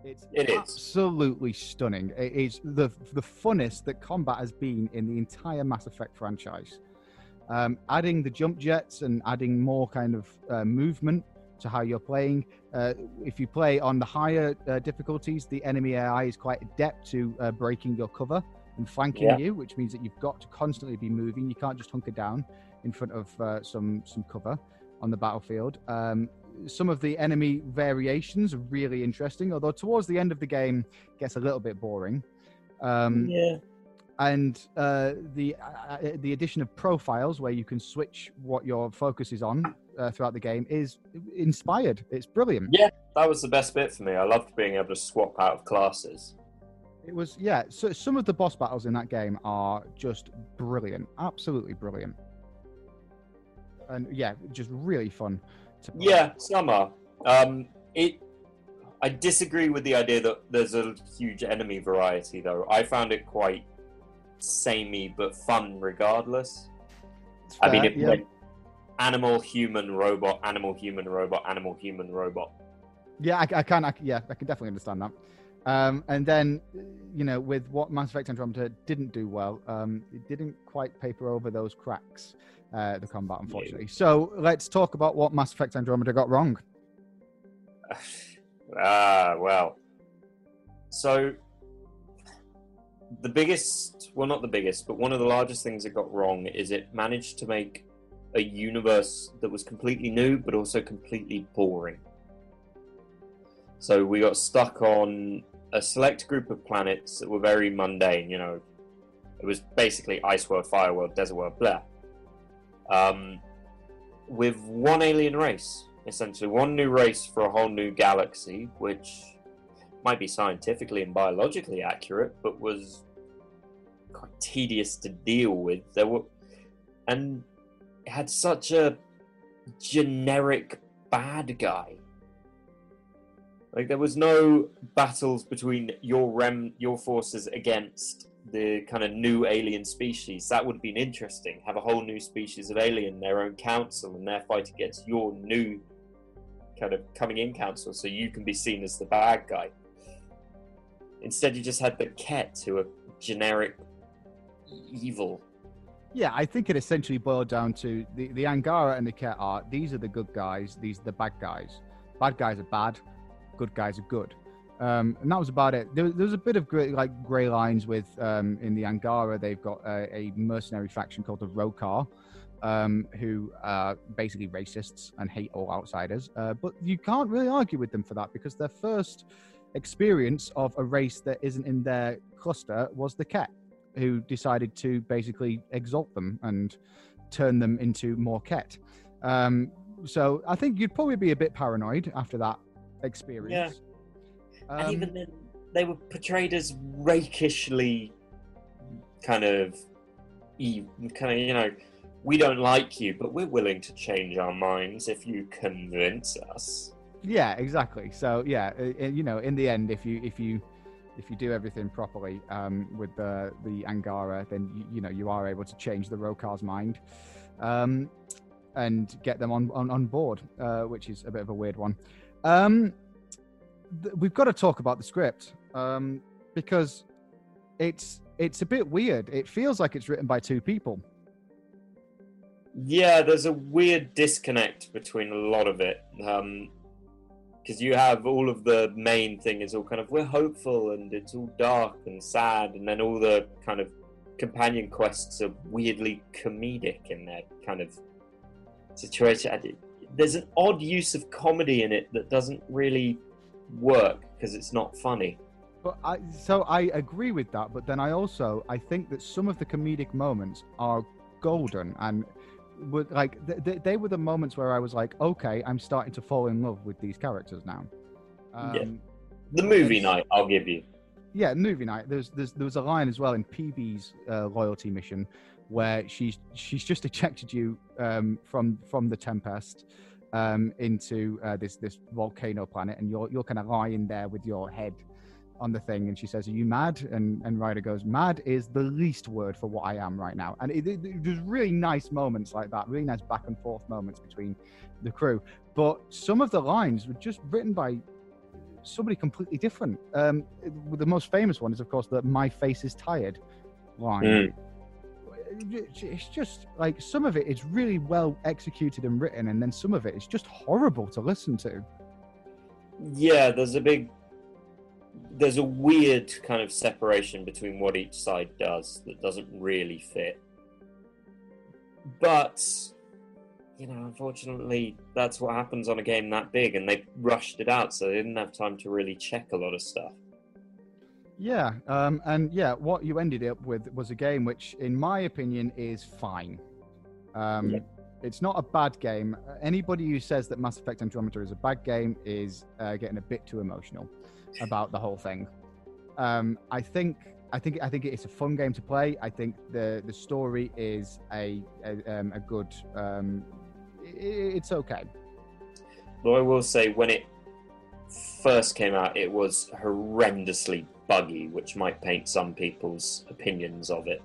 It's it absolutely is. stunning. It is the the funnest that combat has been in the entire Mass Effect franchise. Um, adding the jump jets and adding more kind of uh, movement to how you're playing. Uh, if you play on the higher uh, difficulties, the enemy A I is quite adept to uh, breaking your cover and flanking yeah. you, which means that you've got to constantly be moving. You can't just hunker down in front of uh, some some cover on the battlefield. Um, some of the enemy variations are really interesting, although towards the end of the game it gets a little bit boring. Um, yeah. And uh, the uh, the addition of profiles, where you can switch what your focus is on uh, throughout the game, is inspired. It's brilliant. Yeah, that was the best bit for me. I loved being able to swap out of classes. It was, yeah. So some of the boss battles in that game are just brilliant, absolutely brilliant. And yeah, just really fun to play. Yeah, some are. Um, it. I disagree with the idea that there's a huge enemy variety, though. I found it quite samey but fun regardless. Fair, I mean, it yeah. went animal, human, robot, animal, human, robot, animal, human, robot. Yeah, I, I can. I, yeah, I can definitely understand that. Um, and then, you know, with what Mass Effect Andromeda didn't do well, um, it didn't quite paper over those cracks, uh, the combat, unfortunately. Yeah. So let's talk about what Mass Effect Andromeda got wrong. ah, well. So the biggest, well, not the biggest, but one of the largest things it got wrong is it managed to make a universe that was completely new, but also completely boring. So we got stuck on a select group of planets that were very mundane, you know. It was basically ice world, fire world, desert world, blah. Um, with one alien race, essentially. One new race for a whole new galaxy, which might be scientifically and biologically accurate, but was quite tedious to deal with. There were, and it had such a generic bad guy. Like, there was no battles between your rem, your forces against the kind of new alien species. That would have been interesting. Have a whole new species of alien, their own council, and their fight against your new kind of coming in council, so you can be seen as the bad guy. Instead, you just had the Ket, who are generic evil. Yeah, I think it essentially boiled down to the, the Angara and the Ket are, these are the good guys, these are the bad guys. Bad guys are bad. Good guys are good, um, and that was about it. There, there was a bit of gray, like grey lines with um, in the Angara. They've got a, a mercenary faction called the Rokar, um, who are basically racists and hate all outsiders. Uh, but you can't really argue with them for that, because their first experience of a race that isn't in their cluster was the Ket, who decided to basically exalt them and turn them into more Ket. Um, so I think you'd probably be a bit paranoid after that experience. Yeah. Um, and even then, they were portrayed as rakishly kind of, kind of, you know, we don't like you, but we're willing to change our minds if you convince us. Yeah, exactly. So yeah, you know, in the end, if you if you if you do everything properly um, with the the Angara, then you, you know you are able to change the Rokar's mind um, and get them on on, on board, uh, which is a bit of a weird one. Um, th- we've got to talk about the script, um, because it's it's a bit weird. It feels like it's written by two people. Yeah, there's a weird disconnect between a lot of it, um, because you have all of the main thing is all kind of, we're hopeful and it's all dark and sad, and then all the kind of companion quests are weirdly comedic in that kind of situation. I did. There's an odd use of comedy in it that doesn't really work because it's not funny. But I, so I agree with that, but then I also, I think that some of the comedic moments are golden, and were, like they, they were the moments where I was like, okay, I'm starting to fall in love with these characters now. Um, yeah. The movie night, I'll give you. Yeah, movie night. There's, there's there was a line as well in P B's uh, loyalty mission, where she's she's just ejected you um, from from the Tempest um, into uh, this this volcano planet, and you're you're kind of lying there with your head on the thing, and she says, "Are you mad?" And and Ryder goes, "Mad is the least word for what I am right now." And it, it, it was really nice moments like that, really nice back and forth moments between the crew. But some of the lines were just written by somebody completely different. Um, the most famous one is, of course, the "My face is tired" line. Mm. it's just like some of it is really well executed and written, and then some of it is just horrible to listen to. Yeah, there's a big, there's a weird kind of separation between what each side does that doesn't really fit. But, you know, unfortunately, that's what happens on a game that big, and they rushed it out, so they didn't have time to really check a lot of stuff. Yeah, um, and yeah, what you ended up with was a game which, in my opinion, is fine. Um, yeah. It's not a bad game. Anybody who says that Mass Effect Andromeda is a bad game is uh, getting a bit too emotional about the whole thing. Um, I think, I think, I think it's a fun game to play. I think the the story is a a, um, a good. Um, it, it's okay. Though I will say, when it first came out, it was horrendously buggy, which might paint some people's opinions of it.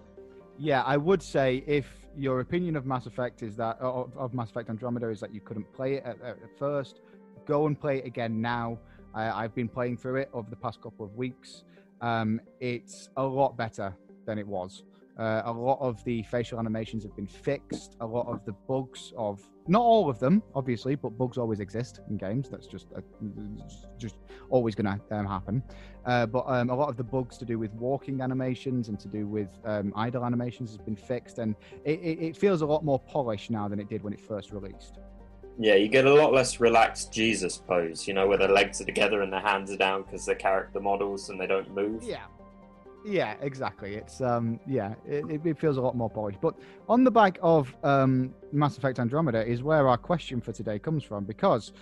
Yeah, I would say if your opinion of Mass Effect is that of, of Mass Effect Andromeda is that you couldn't play it at, at first, go and play it again now. Uh, I've been playing through it over the past couple of weeks. Um, it's a lot better than it was. Uh, a lot of the facial animations have been fixed. A lot of the bugs of, not all of them, obviously, but bugs always exist in games. That's just a, just always going to um, happen. Uh, but um, a lot of the bugs to do with walking animations and to do with um, idle animations has been fixed. And it, it, it feels a lot more polished now than it did when it first released. Yeah, you get a lot less relaxed Jesus pose, you know, where their legs are together and their hands are down because they're character models and they don't move. Yeah. Yeah, exactly. It's um, yeah, it, it feels a lot more polished. But on the back of um, Mass Effect Andromeda is where our question for today comes from, because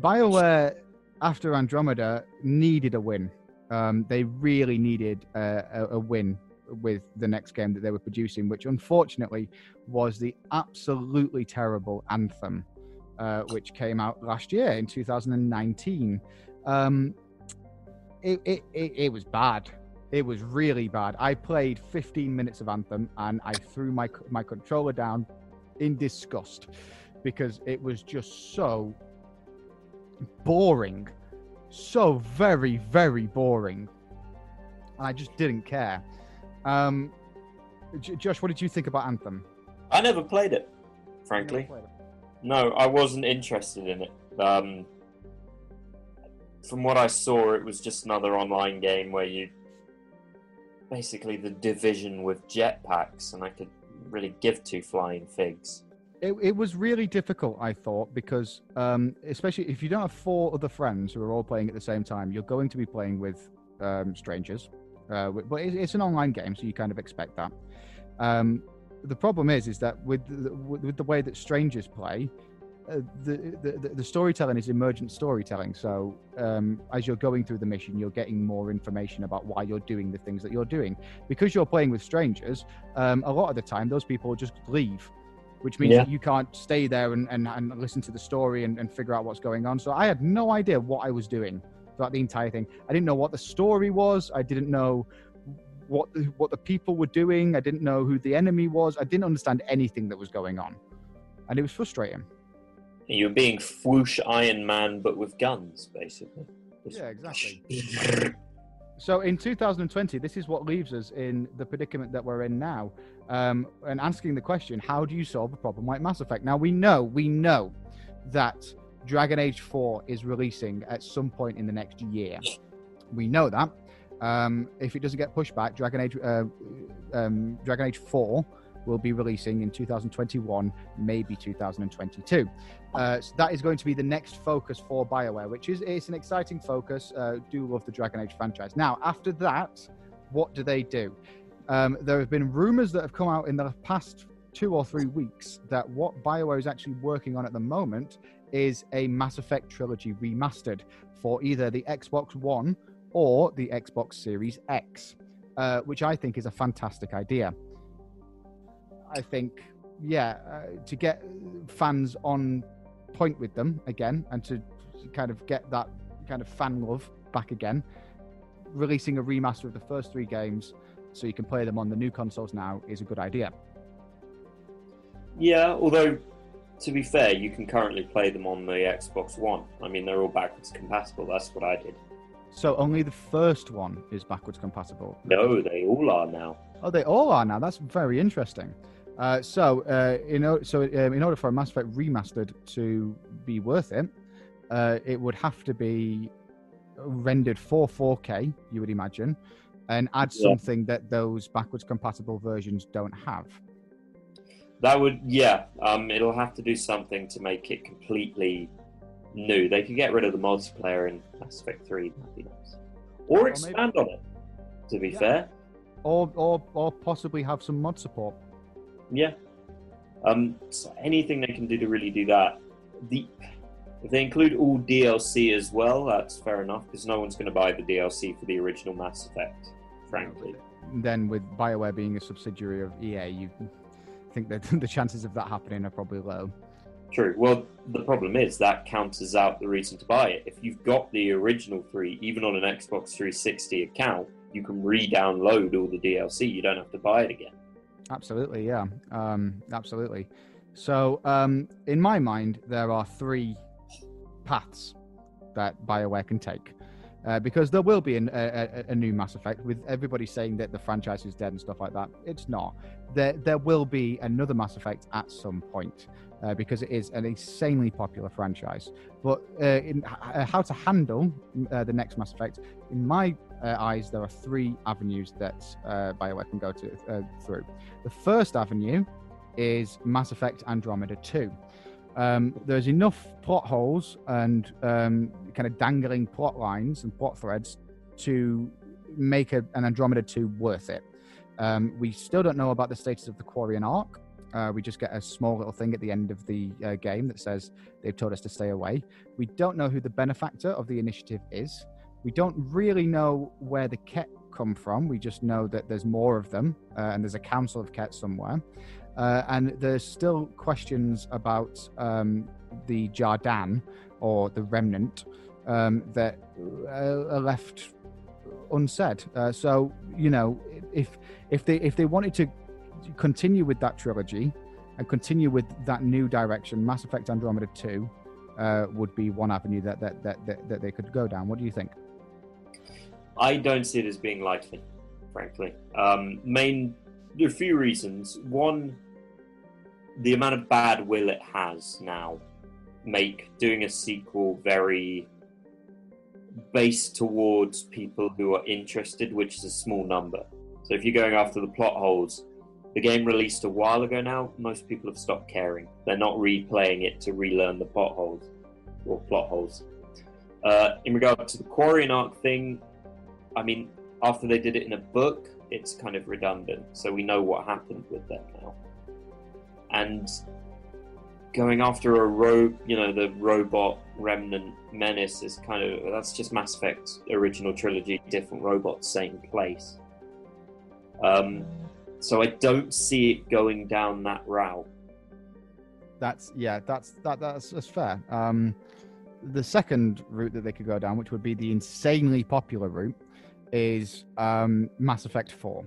BioWare, after Andromeda, needed a win. Um, they really needed a, a, a win with the next game that they were producing, which unfortunately was the absolutely terrible Anthem, uh, which came out last year in two thousand nineteen. Um, it, it, it, it was bad. It was really bad. I played fifteen minutes of Anthem and I threw my my controller down in disgust because it was just so boring. So very, very boring. And I just didn't care. Um, J- Josh, what did you think about Anthem? I never played it, frankly. Played it. No, I wasn't interested in it. Um, from what I saw, it was just another online game where you basically the Division with jetpacks, and I could really give two flying figs. It, it was really difficult, I thought, because um, especially if you don't have four other friends who are all playing at the same time, you're going to be playing with um, strangers. Uh, but it, it's an online game, so you kind of expect that. Um, the problem is, is that with the, with the way that strangers play, Uh, the, the the storytelling is emergent storytelling. So um, as you're going through the mission, you're getting more information about why you're doing the things that you're doing. Because you're playing with strangers, um, a lot of the time, those people just leave, which means yeah. that you can't stay there and, and, and listen to the story and, and figure out what's going on. So I had no idea what I was doing throughout the entire thing. I didn't know what the story was. I didn't know what the, what the people were doing. I didn't know who the enemy was. I didn't understand anything that was going on. And it was frustrating. You're being swoosh Iron Man, but with guns, basically. Yeah, exactly. So in two thousand twenty, this is what leaves us in the predicament that we're in now. Um, and asking the question, how do you solve a problem like Mass Effect? Now, we know, we know that Dragon Age four is releasing at some point in the next year. We know that. Um, if it doesn't get pushed back, Dragon Age, uh, um, Dragon Age four... will be releasing in two thousand twenty-one, maybe two thousand twenty-two. Uh, so that is going to be the next focus for BioWare, which is it's an exciting focus. Uh, do love the Dragon Age franchise. Now, after that, what do they do? Um, there have been rumors that have come out in the past two or three weeks that what BioWare is actually working on at the moment is a Mass Effect trilogy remastered for either the Xbox One or the Xbox Series X, uh, which I think is a fantastic idea. I think, yeah, uh, to get fans on point with them again and to kind of get that kind of fan love back again, releasing a remaster of the first three games so you can play them on the new consoles now is a good idea. Yeah, although, to be fair, you can currently play them on the Xbox One. I mean, they're all backwards compatible. That's what I did. So only the first one is backwards compatible? No, they all are now. Oh, they all are now. That's very interesting. Uh, so, uh, you know, so um, in order for a Mass Effect Remastered to be worth it, uh, it would have to be rendered for four K, you would imagine, and add yeah. something that those backwards compatible versions don't have. That would, yeah. Um, it'll have to do something to make it completely new. They could get rid of the multiplayer in Mass Effect three, that'd be nice. Or, or expand maybe, on it, to be yeah. fair. Or, or, or possibly have some mod support. Yeah. Um, so anything they can do to really do that. The, if they include all D L C as well, that's fair enough, because no one's going to buy the D L C for the original Mass Effect, frankly. Then with BioWare being a subsidiary of E A, you think that the chances of that happening are probably low. True. Well, the problem is that counters out the reason to buy it. If you've got the original three, even on an Xbox three sixty account, you can re-download all the D L C. You don't have to buy it again. Absolutely, yeah. Um, absolutely. So, um, in my mind, there are three paths that BioWare can take. Uh, because there will be an, a, a new Mass Effect, with everybody saying that the franchise is dead and stuff like that. It's not. There, there will be another Mass Effect at some point, uh, because it is an insanely popular franchise. But uh, in uh, how to handle uh, the next Mass Effect, in my uh, eyes, there are three avenues that uh, BioWare can go to uh, through. The first avenue is Mass Effect Andromeda two. Um, there's enough plot holes and um, kind of dangling plot lines and plot threads to make a, an Andromeda two worth it. Um, we still don't know about the status of the Quarian Ark. Uh, we just get a small little thing at the end of the uh, game that says they've told us to stay away. We don't know who the benefactor of the initiative is. We don't really know where the Ket come from. We just know that there's more of them uh, and there's a council of Ket somewhere. Uh, and there's still questions about um, the Jardan, or the Remnant, um, that are left unsaid. Uh, so, you know, if if they if they wanted to continue with that trilogy and continue with that new direction, Mass Effect Andromeda two uh, would be one avenue that that, that that that they could go down. What do you think? I don't see it as being likely, frankly. Um, main, there are a few reasons. One, the amount of bad will it has now make doing a sequel very based towards people who are interested, which is a small number. So if you're going after the plot holes, the game released a while ago now, most people have stopped caring. They're not replaying it to relearn the plot holes or plot holes. Uh, in regard to the Quarian Arc thing, I mean, after they did it in a book, it's kind of redundant, so we know what happened with them now. And going after a ro- you know, the robot remnant menace is kind of, that's just Mass Effect original trilogy, different robots, same place. Um, so I don't see it going down that route. That's yeah, that's that that's, that's fair. Um, the second route that they could go down, which would be the insanely popular route, is um, Mass Effect four.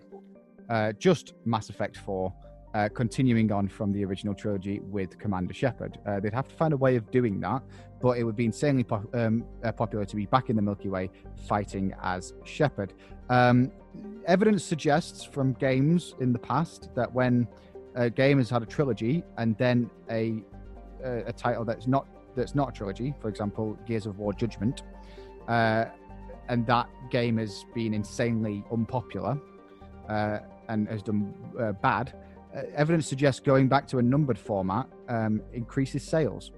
Uh, just Mass Effect four, uh, continuing on from the original trilogy with Commander Shepard. Uh, they'd have to find a way of doing that, but it would be insanely pop- um, uh, popular to be back in the Milky Way fighting as Shepard. Um, evidence suggests from games in the past that when a game has had a trilogy and then a, a, a title that's not, that's not a trilogy, for example, Gears of War Judgment, uh, and that game has been insanely unpopular uh, and has done uh, bad, uh, evidence suggests going back to a numbered format um, increases sales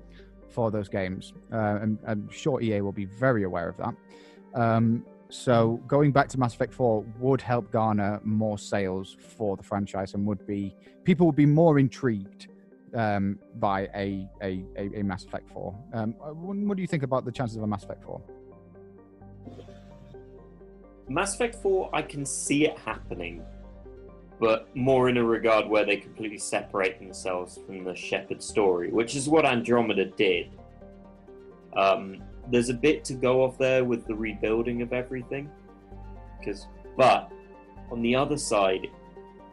for those games. Uh, and I'm sure E A will be very aware of that. Um, so going back to Mass Effect four would help garner more sales for the franchise and would be people would be more intrigued um, by a, a, a, a Mass Effect four. Um, what do you think about the chances of a Mass Effect four? Mass Effect four, I can see it happening, but more in a regard where they completely separate themselves from the Shepard story, which is what Andromeda did. Um, there's a bit to go off there with the rebuilding of everything, because, but on the other side,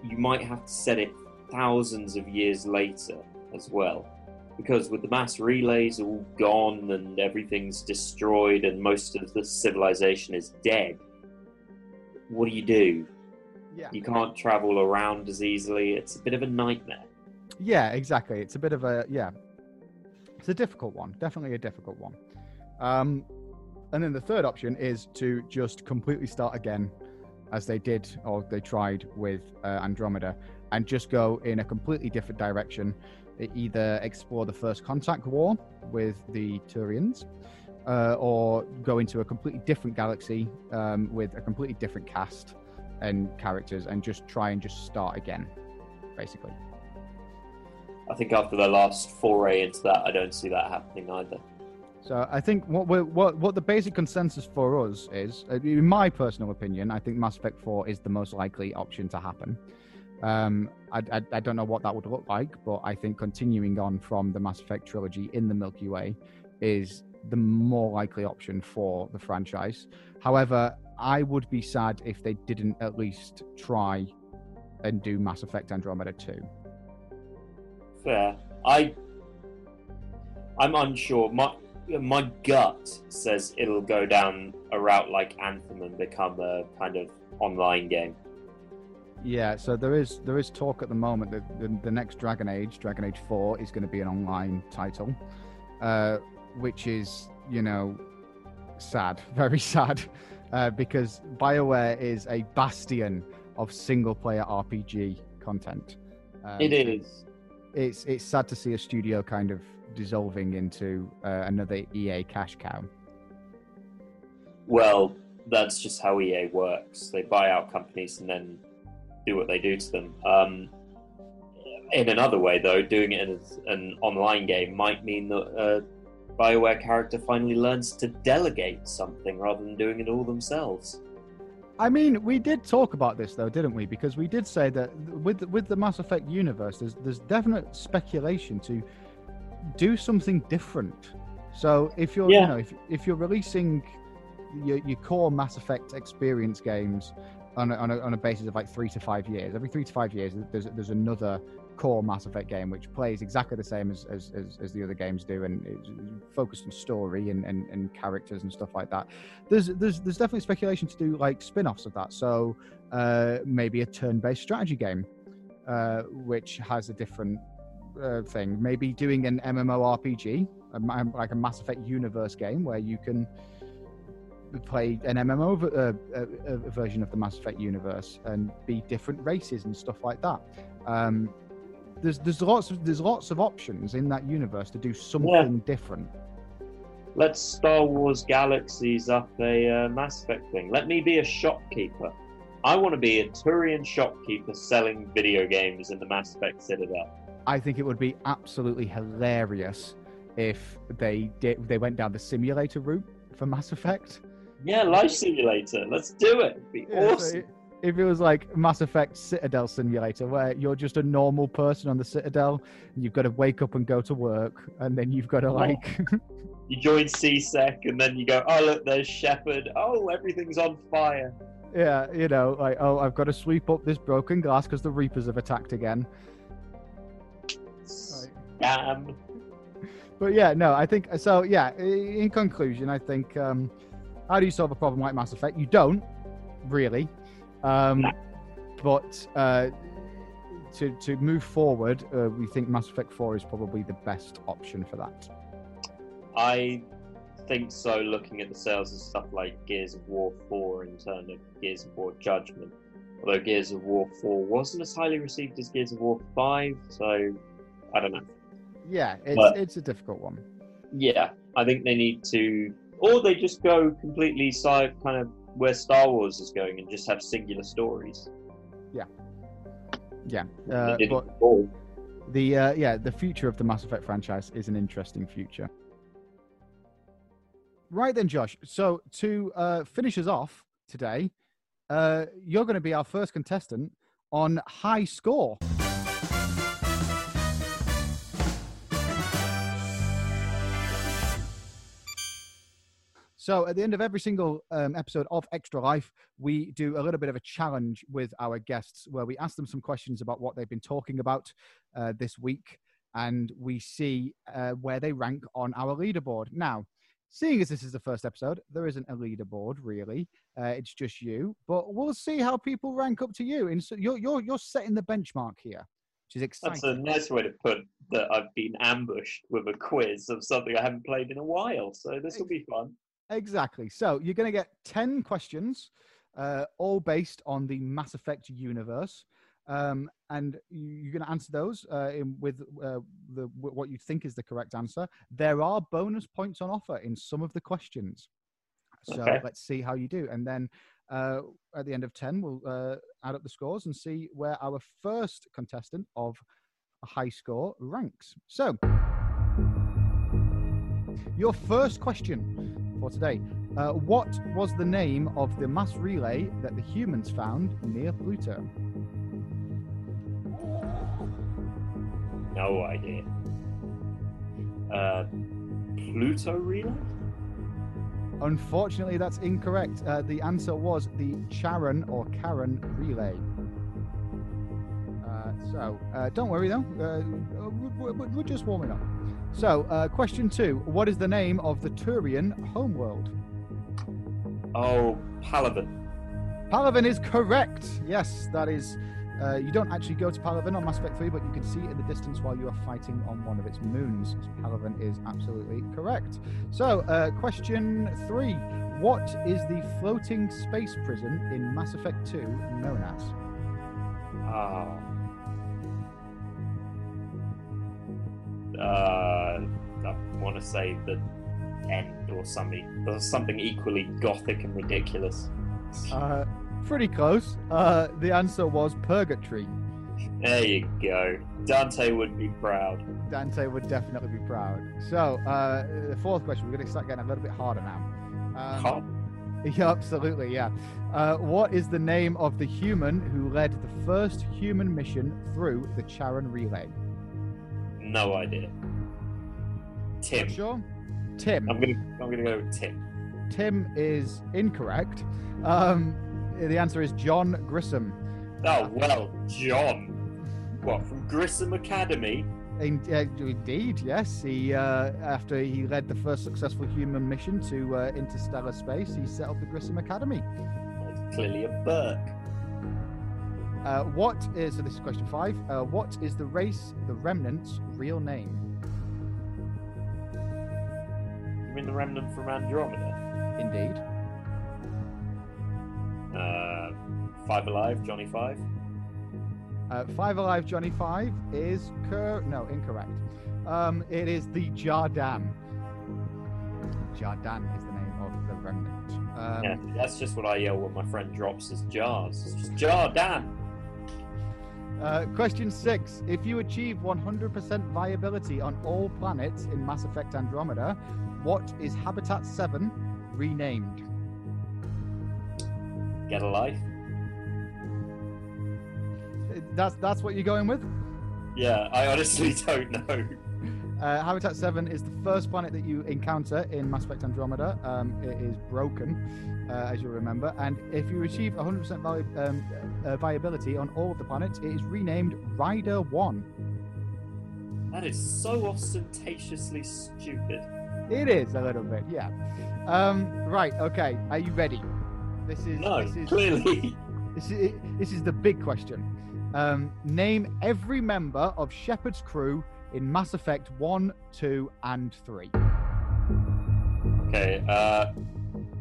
you might have to set it thousands of years later as well, because with the mass relays all gone and everything's destroyed and most of the civilization is dead, what do you do? Yeah. You can't travel around as easily. It's a bit of a nightmare. Yeah, exactly. It's a bit of a, yeah. It's a difficult one. Definitely a difficult one. Um, and then the third option is to just completely start again, as they did, or they tried with uh, Andromeda, and just go in a completely different direction. They either explore the First Contact War with the Turians, uh, or go into a completely different galaxy um, with a completely different cast and characters, and just try and just start again, basically. I think after their last foray into that, I don't see that happening either. So I think what we're, what what the basic consensus for us is, in my personal opinion, I think Mass Effect four is the most likely option to happen. Um, I, I, I don't know what that would look like, but I think continuing on from the Mass Effect trilogy in the Milky Way is the more likely option for the franchise. However, I would be sad if they didn't at least try and do Mass Effect Andromeda two. Fair. I, I'm unsure. My, my gut says it'll go down a route like Anthem and become a kind of online game. Yeah, so there is there is talk at the moment that the, the next Dragon Age, Dragon Age four, is going to be an online title, uh, which is, you know, sad, very sad, uh, because BioWare is a bastion of single-player R P G content. Um, it is. It's it's sad to see a studio kind of dissolving into uh, another E A cash cow. Well, that's just how E A works. They buy out companies and then do what they do to them. Um, in another way, though, doing it as an online game might mean that a BioWare character finally learns to delegate something rather than doing it all themselves. I mean, we did talk about this, though, didn't we? Because we did say that with with the Mass Effect universe, there's there's definite speculation to do something different. So if you're yeah. you know if if you're releasing your your core Mass Effect experience games on a, on a, on a basis of like three to five years, every three to five years, there's there's another core Mass Effect game which plays exactly the same as as, as, as the other games do, and it's focused on story and, and, and characters and stuff like that. There's there's there's definitely speculation to do like spin-offs of that. So uh, maybe a turn-based strategy game, uh, which has a different uh, thing. Maybe doing an MMORPG, a, like a Mass Effect universe game where you can play an M M O uh, a, a version of the Mass Effect universe and be different races and stuff like that. Um, There's there's lots of there's lots of options in that universe to do something yeah. different. Let's Star Wars Galaxies up a uh, Mass Effect thing. Let me be a shopkeeper. I want to be a Turian shopkeeper selling video games in the Mass Effect Citadel. I think it would be absolutely hilarious if they did, they went down the simulator route for Mass Effect. Yeah, life simulator. Let's do it. It'd be yeah, awesome. So- If it was like Mass Effect Citadel Simulator, where you're just a normal person on the Citadel, and you've got to wake up and go to work, and then you've got to like... you join C SEC, and then you go, oh, look, there's Shepard. Oh, everything's on fire. Yeah, you know, like, oh, I've got to sweep up this broken glass because the Reapers have attacked again. Damn. But yeah, no, I think... So, yeah, in conclusion, I think... Um, how do you solve a problem like Mass Effect? You don't, really. Um, but uh, to to move forward, uh, we think Mass Effect four is probably the best option for that. I think so, looking at the sales of stuff like Gears of War four in turn of Gears of War Judgment. Although Gears of War four wasn't as highly received as Gears of War five, so I don't know. Yeah, it's, but, it's a difficult one. Yeah, I think they need to... Or they just go completely side kind of where Star Wars is going and just have singular stories. Yeah. Yeah. Uh, but the uh, yeah, the future of the Mass Effect franchise is an interesting future. Right then, Josh. So to uh, finish us off today, uh, you're going to be our first contestant on High Score. So at the end of every single um, episode of Extra Life, we do a little bit of a challenge with our guests where we ask them some questions about what they've been talking about uh, this week, and we see uh, where they rank on our leaderboard. Now, seeing as this is the first episode, there isn't a leaderboard, really. Uh, it's just you. But we'll see how people rank up to you. And so you're, you're, you're setting the benchmark here, which is exciting. That's a nice way to put that. I've been ambushed with a quiz of something I haven't played in a while. So this will be fun. Exactly. So you're going to get ten questions, uh, all based on the Mass Effect universe. Um, and you're going to answer those uh, in, with uh, the, what you think is the correct answer. There are bonus points on offer in some of the questions. So okay. Let's see how you do. And then uh, at the end of ten, we'll uh, add up the scores and see where our first contestant of a high score ranks. So your first question for today. Uh, what was the name of the mass relay that the humans found near Pluto? No idea. Uh, Pluto relay? Unfortunately, that's incorrect. Uh, the answer was the Charon or Charon relay. Uh, so, uh, don't worry though. Uh, we're, we're just warming up. So, uh, question two. What is the name of the Turian homeworld? Oh, Palaven. Palaven is correct. Yes, that is... Uh, you don't actually go to Palaven on Mass Effect three, but you can see it in the distance while you are fighting on one of its moons. Palaven is absolutely correct. So, uh, question three. What is the floating space prison in Mass Effect two known as? Uh, uh, I want to say the End or something. There's something equally gothic and ridiculous. Uh... Pretty close. Uh, the answer was Purgatory. There you go. Dante would be proud. Dante would definitely be proud. So, uh, the fourth question, we're going to start getting a little bit harder now. Um, Hot? Yeah, absolutely, yeah. Uh, what is the name of the human who led the first human mission through the Charon Relay? No idea. Tim. Not sure? Tim. I'm going to I'm going to go with Tim. Tim is incorrect. Um... The answer is John Grissom. Oh, well, John. What, from Grissom Academy? In, uh, indeed, yes. He uh, after he led the first successful human mission to uh, interstellar space, he set up the Grissom Academy. That's clearly a Burke. Uh, what is, so this is question five, uh, what is the race, the Remnant's real name? You mean the Remnant from Andromeda? Indeed. Uh, Five Alive, Johnny Five. Uh, Five Alive, Johnny Five is cur- no incorrect. Um, it is the Jardan. Jardan is the name of the Remnant. Um, yeah, that's just what I yell when my friend drops his jars. It's just Jardan. Uh, question six: if you achieve one hundred percent viability on all planets in Mass Effect Andromeda, what is Habitat Seven renamed? Get a life. That's that's what you're going with? Yeah, I honestly don't know. Uh, Habitat seven is the first planet that you encounter in Mass Effect Andromeda. Um, it is broken, uh, as you'll remember. And if you achieve one hundred percent value, um, uh, viability on all of the planets, it is renamed Rider one. That is so ostentatiously stupid. It is a little bit, yeah. Um, right, okay. Are you ready? This is, no, this is, clearly. This is, this is the big question. Um, name every member of Shepard's crew in Mass Effect one, two, and three. Okay. Uh,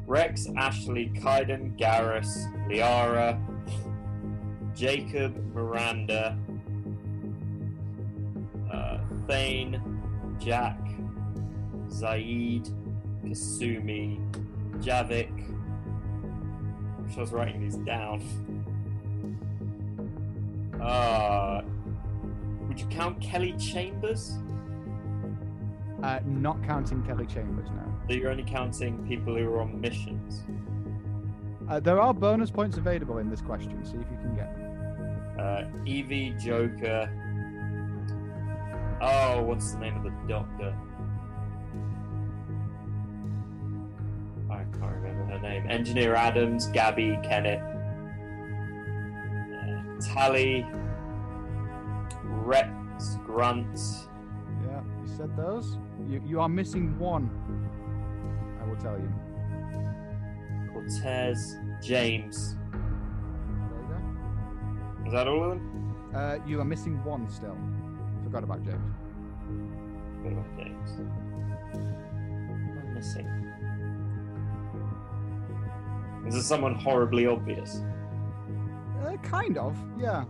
Rex, Ashley, Kaiden, Garrus, Liara, Jacob, Miranda, uh, Thane, Jack, Zaid, Kasumi, Javik. I was writing these down. Uh, would you count Kelly Chambers? Uh, not counting Kelly Chambers, no. So you're only counting people who are on missions? Uh, there are bonus points available in this question. See if you can get them. Uh, Evie, Joker... Oh, what's the name of the doctor? I can't remember her name. Engineer Adams, Gabby, Kenneth, uh, Tali, Rex, Grunt. Yeah, you said those. You you are missing one. tell you. Cortez James. There you go. Is that all of them? Uh, you are missing one still. Forgot about James. Forgot about James. What am I missing? Is there someone horribly obvious? Uh, kind of, yeah.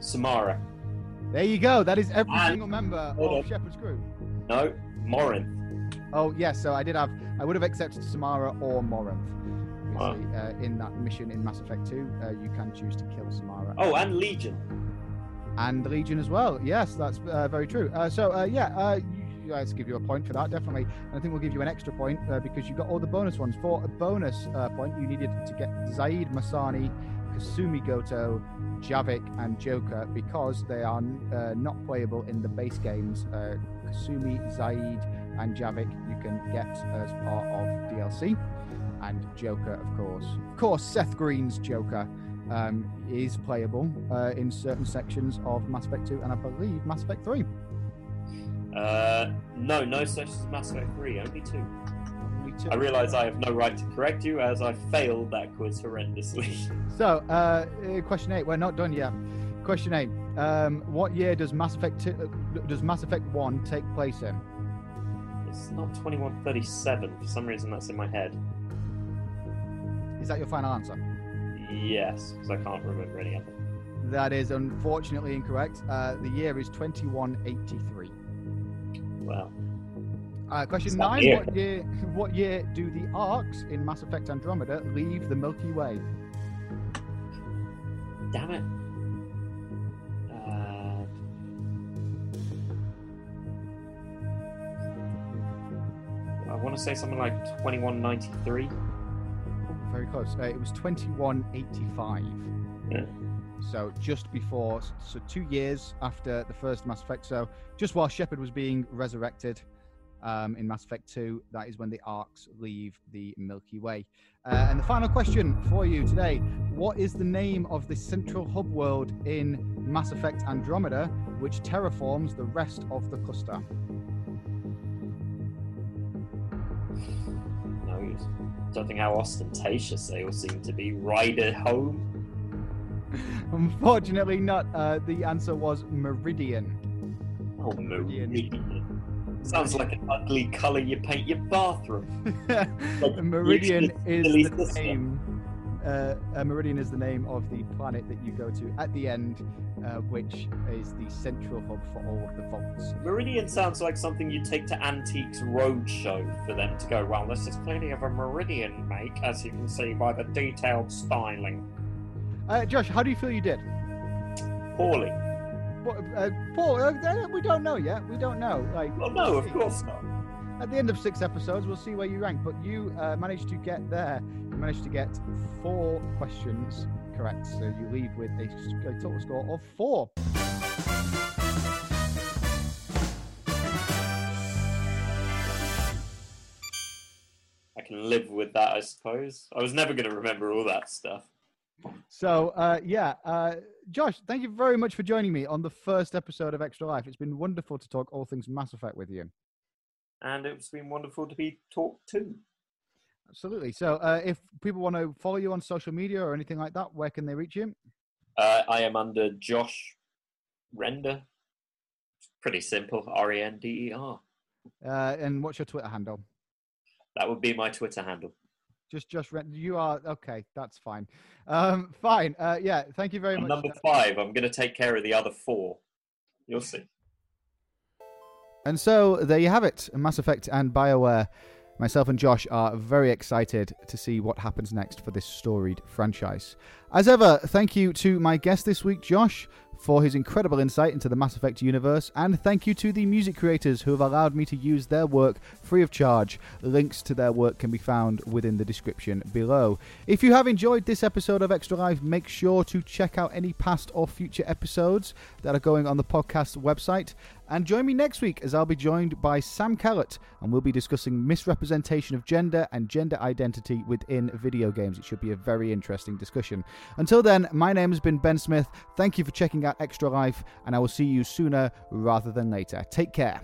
Samara. There you go. That is every and, single member of Shepherd's group. No, Morinth. Oh, yes. Yeah, so I did have... I would have accepted Samara or Morinth. Obviously, oh. uh, in that mission in Mass Effect two, uh, you can choose to kill Samara. Oh, and Legion. And Legion as well. Yes, that's uh, very true. Uh, so, uh, yeah, uh, you guys give you a point for that, definitely. And I think we'll give you an extra point uh, because you got all the bonus ones. For a bonus uh, point, you needed to get Zaid Masani, Kasumi Goto, Javik and Joker, because they are uh, not playable in the base games. uh, Kasumi, Zaid and Javik you can get as part of D L C, and Joker, of course of course Seth Green's Joker um, is playable uh, in certain sections of Mass Effect two and I believe Mass Effect three. Uh, no, no sections of Mass Effect three, only two. I realise I have no right to correct you as I failed that quiz horrendously. So, uh, question eight. We're not done yet. Question eight. Um, what year does Mass Effect two, uh, does Mass Effect one take place in? It's not twenty-one thirty-seven. For some reason, that's in my head. Is that your final answer? Yes, because I can't remember any other. That is unfortunately incorrect. Uh, the year is twenty-one eighty-three. Well. Uh, question nine, year. What, year, what year do the arcs in Mass Effect Andromeda leave the Milky Way? Damn it. Uh, I want to say something like twenty-one ninety-three. Very close. Uh, it was twenty-one eighty-five. Yeah. So just before, so two years after the first Mass Effect. So just while Shepard was being resurrected... Um, in Mass Effect two, that is when the arcs leave the Milky Way. Uh, and the final question for you today, what is the name of the central hub world in Mass Effect Andromeda, which terraforms the rest of the cluster? No use. Don't think how ostentatious they all seem to be. Ride it home? Unfortunately not. Uh, the answer was Meridian. Oh, Meridian. Meridian. Sounds like an ugly colour you paint your bathroom. Like Meridian is the name. Uh, uh, Meridian is the name of the planet that you go to at the end, uh, which is the central hub for all of the vaults. Meridian sounds like something you take to Antiques Roadshow for them to go, well, this is clearly of a Meridian make, as you can see by the detailed styling. Uh, Josh, how do you feel you did? Poorly. Uh, Paul, uh, we don't know yet. We don't know. Like, well, no, of course not. At the end of six episodes, we'll see where you rank. But you uh, managed to get there. You managed to get four questions correct. So you leave with a, a total score of four. I can live with that, I suppose. I was never going to remember all that stuff. So, uh, yeah, uh, Josh, thank you very much for joining me on the first episode of Extra Life. It's been wonderful to talk all things Mass Effect with you. And it's been wonderful to be talked to. Absolutely. So, uh, if people want to follow you on social media or anything like that, where can they reach you? Uh, I am under Josh Render. It's pretty simple, R E N D E R. Uh, and what's your Twitter handle? That would be my Twitter handle. Just, just rent. You are okay. That's fine. Um, fine. Uh, yeah. Thank you very much. Number five. I'm going to take care of the other four. You'll see. And so there you have it. Mass Effect and BioWare. Myself and Josh are very excited to see what happens next for this storied franchise. As ever, thank you to my guest this week, Josh, for his incredible insight into the Mass Effect universe, and thank you to the music creators who have allowed me to use their work free of charge. Links to their work can be found within the description below. If you have enjoyed this episode of Extra Life, make sure to check out any past or future episodes that are going on the podcast website, and join me next week as I'll be joined by Sam Carrott, and we'll be discussing misrepresentation of gender and gender identity within video games. It should be a very interesting discussion. Until then, my name has been Ben Smith. Thank you for checking out Extra Life, and I will see you sooner rather than later. Take care.